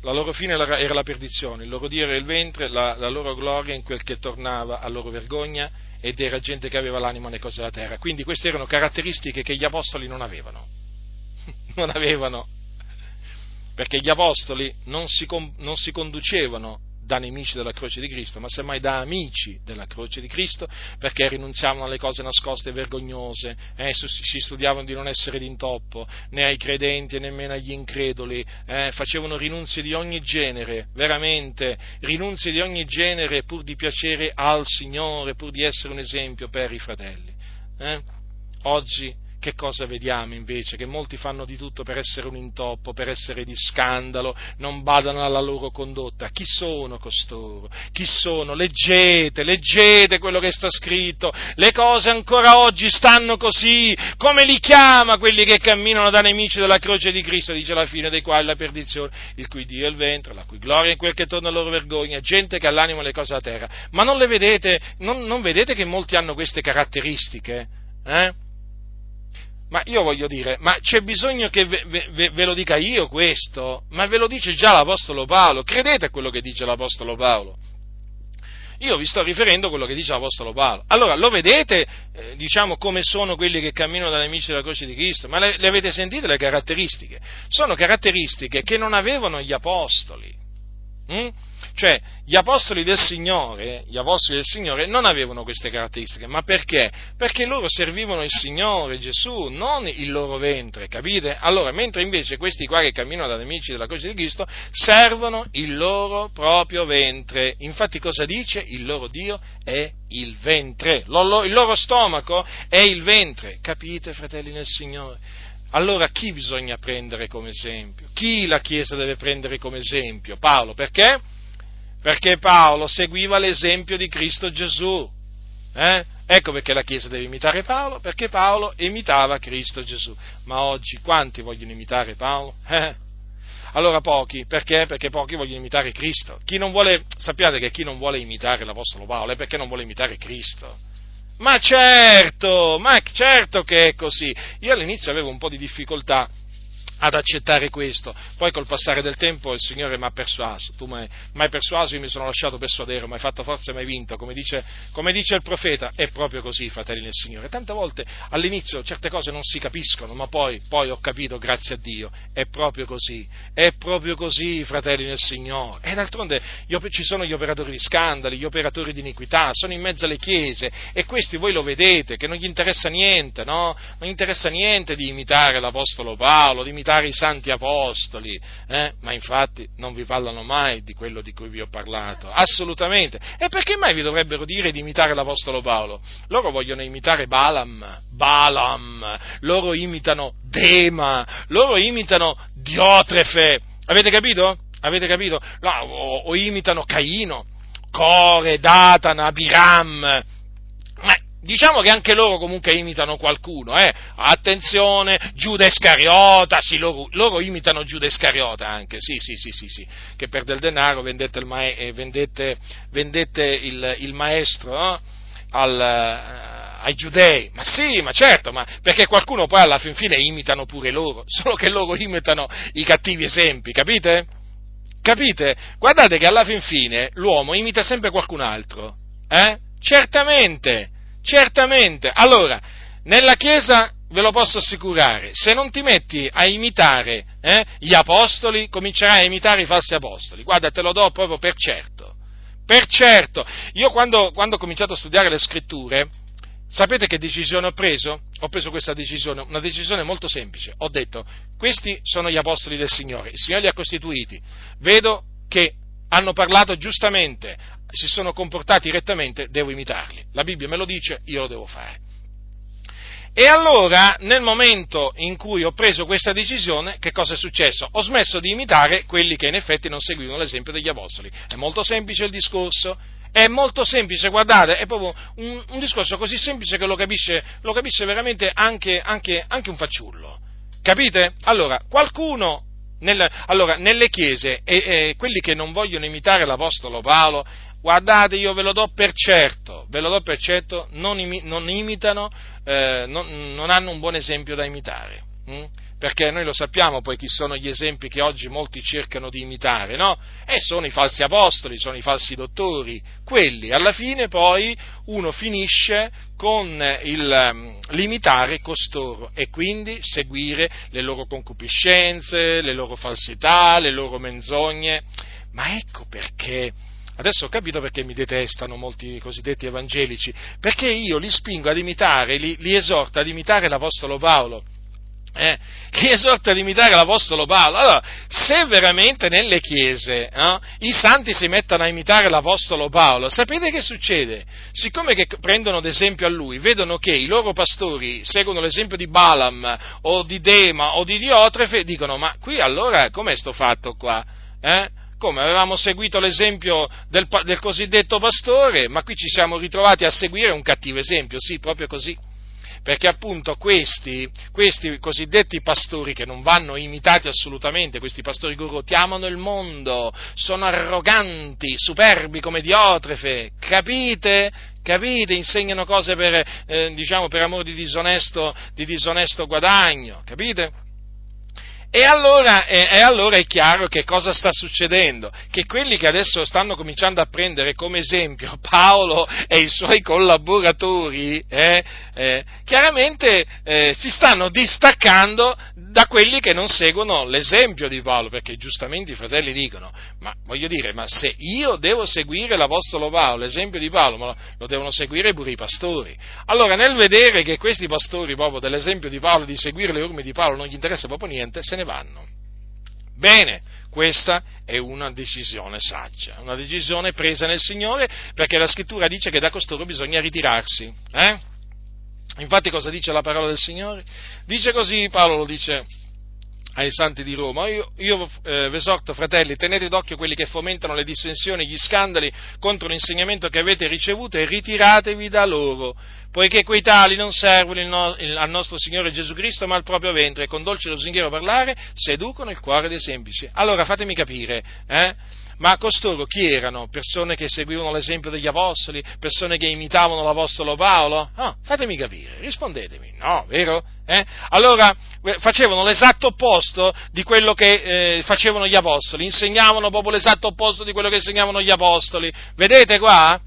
la loro fine era la perdizione, il loro Dio era il ventre, la loro gloria in quel che tornava a loro vergogna, ed era gente che aveva l'anima nelle cose della terra. Quindi queste erano caratteristiche che gli Apostoli non avevano. Non avevano, perché gli Apostoli non si conducevano da nemici della croce di Cristo, ma semmai da amici della croce di Cristo, perché rinunziavano alle cose nascoste e vergognose, si studiavano di non essere d'intoppo né ai credenti nemmeno agli increduli, facevano rinunzi di ogni genere, veramente rinunzi di ogni genere, pur di piacere al Signore, pur di essere un esempio per i fratelli. Oggi che cosa vediamo invece? Che molti fanno di tutto per essere un intoppo, per essere di scandalo, non badano alla loro condotta. Chi sono costoro? Chi sono? Leggete quello che sta scritto. Le cose ancora oggi stanno così. Come li chiama quelli che camminano da nemici della croce di Cristo? Dice: la fine dei quali la perdizione, il cui Dio è il ventre, la cui gloria è quel che torna a loro vergogna, gente che all'animo le cose della terra. Ma non le vedete? Non vedete che molti hanno queste caratteristiche? Ma io voglio dire, ma c'è bisogno che ve lo dica io questo? Ma ve lo dice già l'Apostolo Paolo, credete a quello che dice l'Apostolo Paolo. Io vi sto riferendo a quello che dice l'Apostolo Paolo. Allora, lo vedete, come sono quelli che camminano da nemici della croce di Cristo? Ma le avete sentite le caratteristiche? Sono caratteristiche che non avevano gli Apostoli. Cioè, gli apostoli del Signore non avevano queste caratteristiche, ma perché? Perché loro servivano il Signore Gesù, non il loro ventre, capite? Allora, mentre invece questi qua che camminano da nemici della croce di Cristo servono il loro proprio ventre. Infatti cosa dice? Il loro Dio è il ventre, il loro stomaco è il ventre, capite, fratelli nel Signore? Allora chi bisogna prendere come esempio? Chi la Chiesa deve prendere come esempio? Paolo, perché? Perché Paolo seguiva l'esempio di Cristo Gesù. Ecco perché la Chiesa deve imitare Paolo, perché Paolo imitava Cristo Gesù. Ma oggi quanti vogliono imitare Paolo? Allora pochi, perché? Perché pochi vogliono imitare Cristo. Sappiate che chi non vuole imitare l'Apostolo Paolo è perché non vuole imitare Cristo. Ma certo che è così. Io all'inizio avevo un po' di difficoltà ad accettare questo, poi col passare del tempo il Signore mi ha persuaso, tu mi hai persuaso, io mi sono lasciato persuadere, mi hai fatto forza e mi hai vinto, come dice il profeta, è proprio così, fratelli del Signore. Tante volte all'inizio certe cose non si capiscono, ma poi ho capito, grazie a Dio, è proprio così, fratelli del Signore. E d'altronde ci sono gli operatori di scandali, gli operatori di iniquità, sono in mezzo alle chiese, e questi voi lo vedete, che non gli interessa niente, no? Non gli interessa niente di imitare l'Apostolo Paolo, di imitare i santi apostoli, ma infatti non vi parlano mai di quello di cui vi ho parlato, assolutamente. E perché mai vi dovrebbero dire di imitare l'Apostolo Paolo? Loro vogliono imitare Balaam, loro imitano Dema, loro imitano Diotrefe, avete capito? No, o imitano Caino, Core, Datana, Abiram. Ma Diciamo che anche loro comunque imitano qualcuno, attenzione, Giuda Escariota, sì, loro imitano Giuda Escariota anche, sì, che per del denaro vendette il maestro ai giudei, ma certo, perché qualcuno poi alla fin fine imitano pure loro, solo che loro imitano i cattivi esempi, capite? Capite? Guardate che alla fin fine l'uomo imita sempre qualcun altro, Certamente, allora, nella Chiesa ve lo posso assicurare, se non ti metti a imitare gli apostoli, comincerai a imitare i falsi apostoli, guarda, te lo do proprio per certo, io quando ho cominciato a studiare le Scritture, sapete che decisione ho preso? Ho preso questa decisione, una decisione molto semplice, ho detto, questi sono gli apostoli del Signore, il Signore li ha costituiti, vedo che hanno parlato giustamente, si sono comportati rettamente, devo imitarli. La Bibbia me lo dice, io lo devo fare. E allora, nel momento in cui ho preso questa decisione, che cosa è successo? Ho smesso di imitare quelli che in effetti non seguivano l'esempio degli apostoli. È molto semplice il discorso, guardate, è proprio un discorso così semplice che lo capisce veramente anche un fanciullo. Capite? Allora, qualcuno... nelle chiese, quelli che non vogliono imitare l'Apostolo Paolo, guardate, io ve lo do per certo, non imitano, non hanno un buon esempio da imitare, perché noi lo sappiamo poi chi sono gli esempi che oggi molti cercano di imitare, no? E sono i falsi apostoli, sono i falsi dottori, quelli alla fine poi uno finisce con l'imitare costoro e quindi seguire le loro concupiscenze, le loro falsità, le loro menzogne. Ma ecco perché, adesso ho capito perché mi detestano molti cosiddetti evangelici, perché io li spingo ad imitare, li esorto ad imitare l'Apostolo Paolo. Che esorta ad imitare l'Apostolo Paolo. Allora, se veramente nelle chiese i santi si mettono a imitare l'Apostolo Paolo, sapete che succede? Siccome che prendono ad esempio a lui, vedono che i loro pastori seguono l'esempio di Balaam o di Dema o di Diotrefe, dicono, ma qui allora com'è sto fatto qua? Come avevamo seguito l'esempio del cosiddetto pastore, ma qui ci siamo ritrovati a seguire un cattivo esempio, sì, proprio così. Perché appunto questi cosiddetti pastori che non vanno imitati assolutamente, questi pastori corrotti, amano il mondo, sono arroganti, superbi come Diotrefe, capite? Insegnano cose per amore di disonesto guadagno, capite? E allora è chiaro che cosa sta succedendo, che quelli che adesso stanno cominciando a prendere come esempio Paolo e i suoi collaboratori, chiaramente si stanno distaccando da quelli che non seguono l'esempio di Paolo, perché giustamente i fratelli dicono, ma se io devo seguire l'Apostolo Paolo, l'esempio di Paolo, ma lo devono seguire pure i pastori. Allora nel vedere che questi pastori proprio dell'esempio di Paolo, di seguire le orme di Paolo, non gli interessa proprio niente, se ne vanno. Bene, questa è una decisione saggia, una decisione presa nel Signore, perché la Scrittura dice che da costoro bisogna ritirarsi. Infatti cosa dice la parola del Signore? Dice così, Paolo lo dice ai santi di Roma, io vi esorto, fratelli, tenete d'occhio quelli che fomentano le dissensioni, gli scandali contro l'insegnamento che avete ricevuto e ritiratevi da loro, poiché quei tali non servono al nostro Signore Gesù Cristo, ma al proprio ventre, e con dolce e lusinghiero parlare seducono il cuore dei semplici. Allora fatemi capire, ma costoro chi erano? Persone che seguivano l'esempio degli apostoli? Persone che imitavano l'apostolo Paolo? No, fatemi capire, rispondetemi. No, vero? Allora facevano l'esatto opposto di quello che facevano gli apostoli, insegnavano proprio l'esatto opposto di quello che insegnavano gli apostoli. Vedete qua?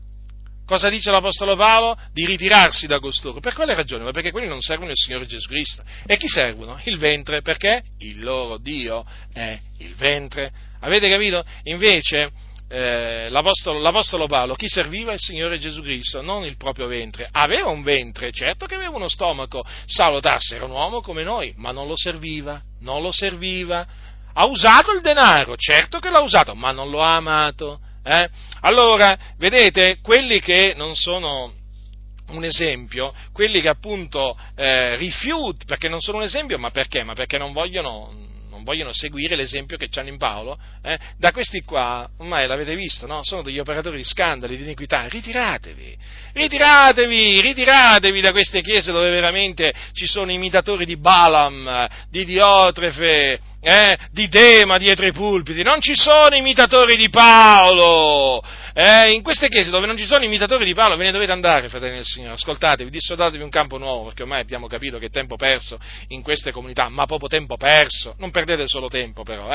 Cosa dice l'apostolo Paolo? Di ritirarsi da costoro. Per quale ragione? Ma perché quelli non servono il Signore Gesù Cristo. E chi servono? Il ventre, perché il loro Dio è il ventre. Avete capito? Invece l'Apostolo Paolo, chi serviva? Il Signore Gesù Cristo, non il proprio ventre. Aveva un ventre, certo che aveva uno stomaco. Saulo da Tarso era un uomo come noi, ma non lo serviva. Ha usato il denaro, certo che l'ha usato, ma non lo ha amato. Allora, vedete, quelli che non sono un esempio, quelli che appunto rifiutano, perché non sono un esempio, ma perché? Ma perché non vogliono... non vogliono seguire l'esempio che c'hanno in Paolo, da questi qua, ormai l'avete visto, no? Sono degli operatori di scandali, di iniquità, ritiratevi da queste chiese dove veramente ci sono imitatori di Balaam, di Diotrefe, di Dema dietro i pulpiti, non ci sono imitatori di Paolo, in queste chiese dove non ci sono imitatori di Paolo ve ne dovete andare, fratelli del Signore, ascoltatevi, dissodatevi un campo nuovo, perché ormai abbiamo capito che è tempo perso in queste comunità, ma proprio tempo perso, non perdete solo tempo però,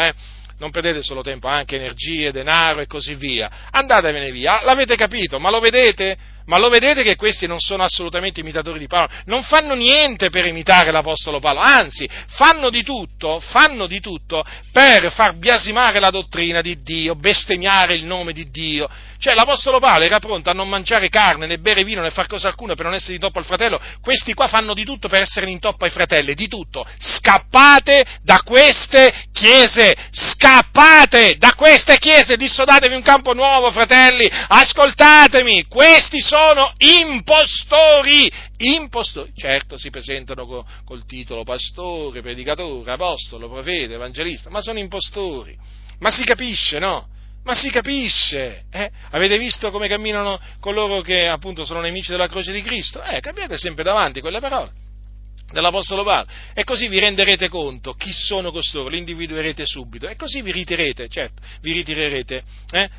non perdete solo tempo, anche energie, denaro e così via, andatevene via, l'avete capito, ma lo vedete? Ma lo vedete che questi non sono assolutamente imitatori di Paolo? Non fanno niente per imitare l'Apostolo Paolo, anzi, fanno di tutto per far biasimare la dottrina di Dio, bestemmiare il nome di Dio. Cioè l'Apostolo Paolo era pronto a non mangiare carne, né bere vino, né far cosa alcuna per non essere in toppa al fratello. Questi qua fanno di tutto per essere in toppa ai fratelli, di tutto. Scappate da queste chiese, dissodatevi un campo nuovo, fratelli, ascoltatemi, questi sono impostori, certo si presentano col titolo pastore, predicatore, apostolo, profeta, evangelista, ma sono impostori, ma si capisce, no? Ma si capisce, Avete visto come camminano coloro che appunto sono nemici della croce di Cristo? Cambiate sempre davanti quelle parole dell'Apostolo Paolo, e così vi renderete conto chi sono costoro, li individuerete subito, e così vi ritirerete,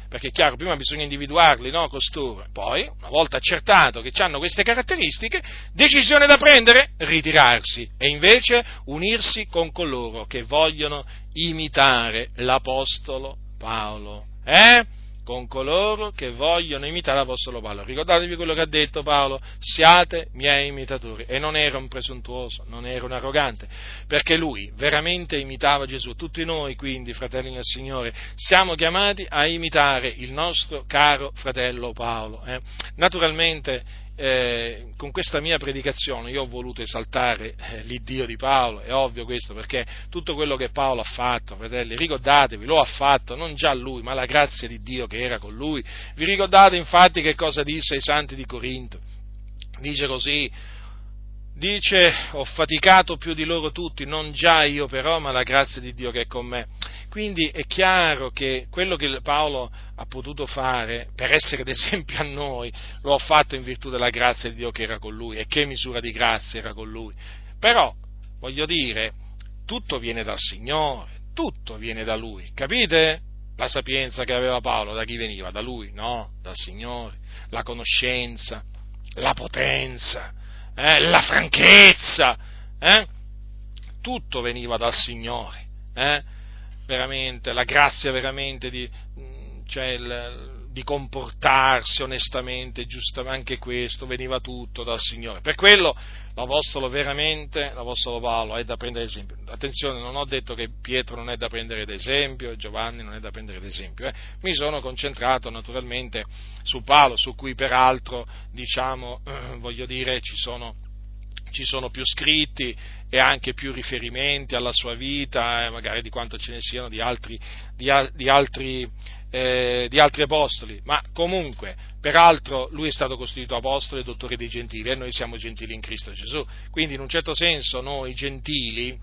perché è chiaro, prima bisogna individuarli, no, costoro, poi, una volta accertato che hanno queste caratteristiche, decisione da prendere, ritirarsi, e invece unirsi con coloro che vogliono imitare l'Apostolo Paolo, con coloro che vogliono imitare l'Apostolo Paolo. Ricordatevi quello che ha detto Paolo: siate miei imitatori. E non era un presuntuoso, non era un arrogante, perché lui veramente imitava Gesù. Tutti noi, quindi, fratelli nel Signore, siamo chiamati a imitare il nostro caro fratello Paolo. Naturalmente, con questa mia predicazione io ho voluto esaltare l'Iddio di Paolo, è ovvio questo, perché tutto quello che Paolo ha fatto, fratelli, ricordatevi, lo ha fatto non già lui, ma la grazia di Dio che era con lui. Vi ricordate infatti che cosa disse ai santi di Corinto? Dice così, dice: ho faticato più di loro tutti, non già io però, ma la grazia di Dio che è con me. Quindi è chiaro che quello che Paolo ha potuto fare per essere d'esempio a noi, lo ha fatto in virtù della grazia di Dio che era con lui, e che misura di grazia era con lui. Però, voglio dire, tutto viene dal Signore, tutto viene da lui, capite? La sapienza che aveva Paolo, da chi veniva? Da lui? No, dal Signore. La conoscenza, la potenza, la franchezza, tutto veniva dal Signore, veramente, la grazia veramente di comportarsi onestamente, giustamente, anche questo veniva tutto dal Signore. Per quello l'Apostolo Paolo è da prendere esempio. Attenzione, non ho detto che Pietro non è da prendere d'esempio, Giovanni non è da prendere d'esempio. Mi sono concentrato naturalmente su Paolo, su cui peraltro, diciamo, ci sono più scritti e anche più riferimenti alla sua vita, magari di quanto ce ne siano di altri apostoli, ma comunque, peraltro, lui è stato costituito apostolo e dottore dei gentili, e noi siamo gentili in Cristo Gesù, quindi in un certo senso noi gentili,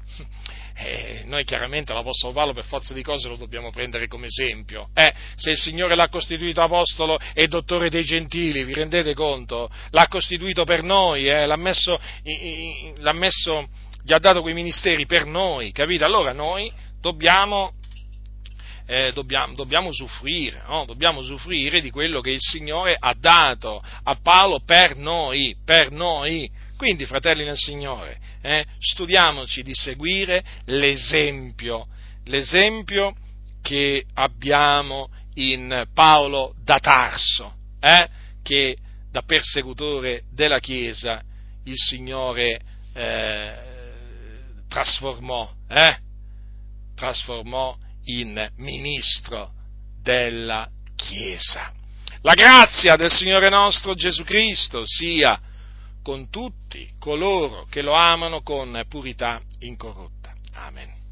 noi chiaramente l'Apostolo Paolo per forza di cose lo dobbiamo prendere come esempio, se il Signore l'ha costituito apostolo e dottore dei gentili, vi rendete conto? L'ha costituito per noi, l'ha messo, gli ha dato quei ministeri per noi, capite? Allora noi dobbiamo usufruire di quello che il Signore ha dato a Paolo per noi. Quindi, fratelli nel Signore, studiamoci di seguire l'esempio che abbiamo in Paolo da Tarso, che da persecutore della Chiesa il Signore trasformò in ministro della Chiesa. La grazia del Signore nostro Gesù Cristo sia con tutti coloro che lo amano con purità incorrotta. Amen.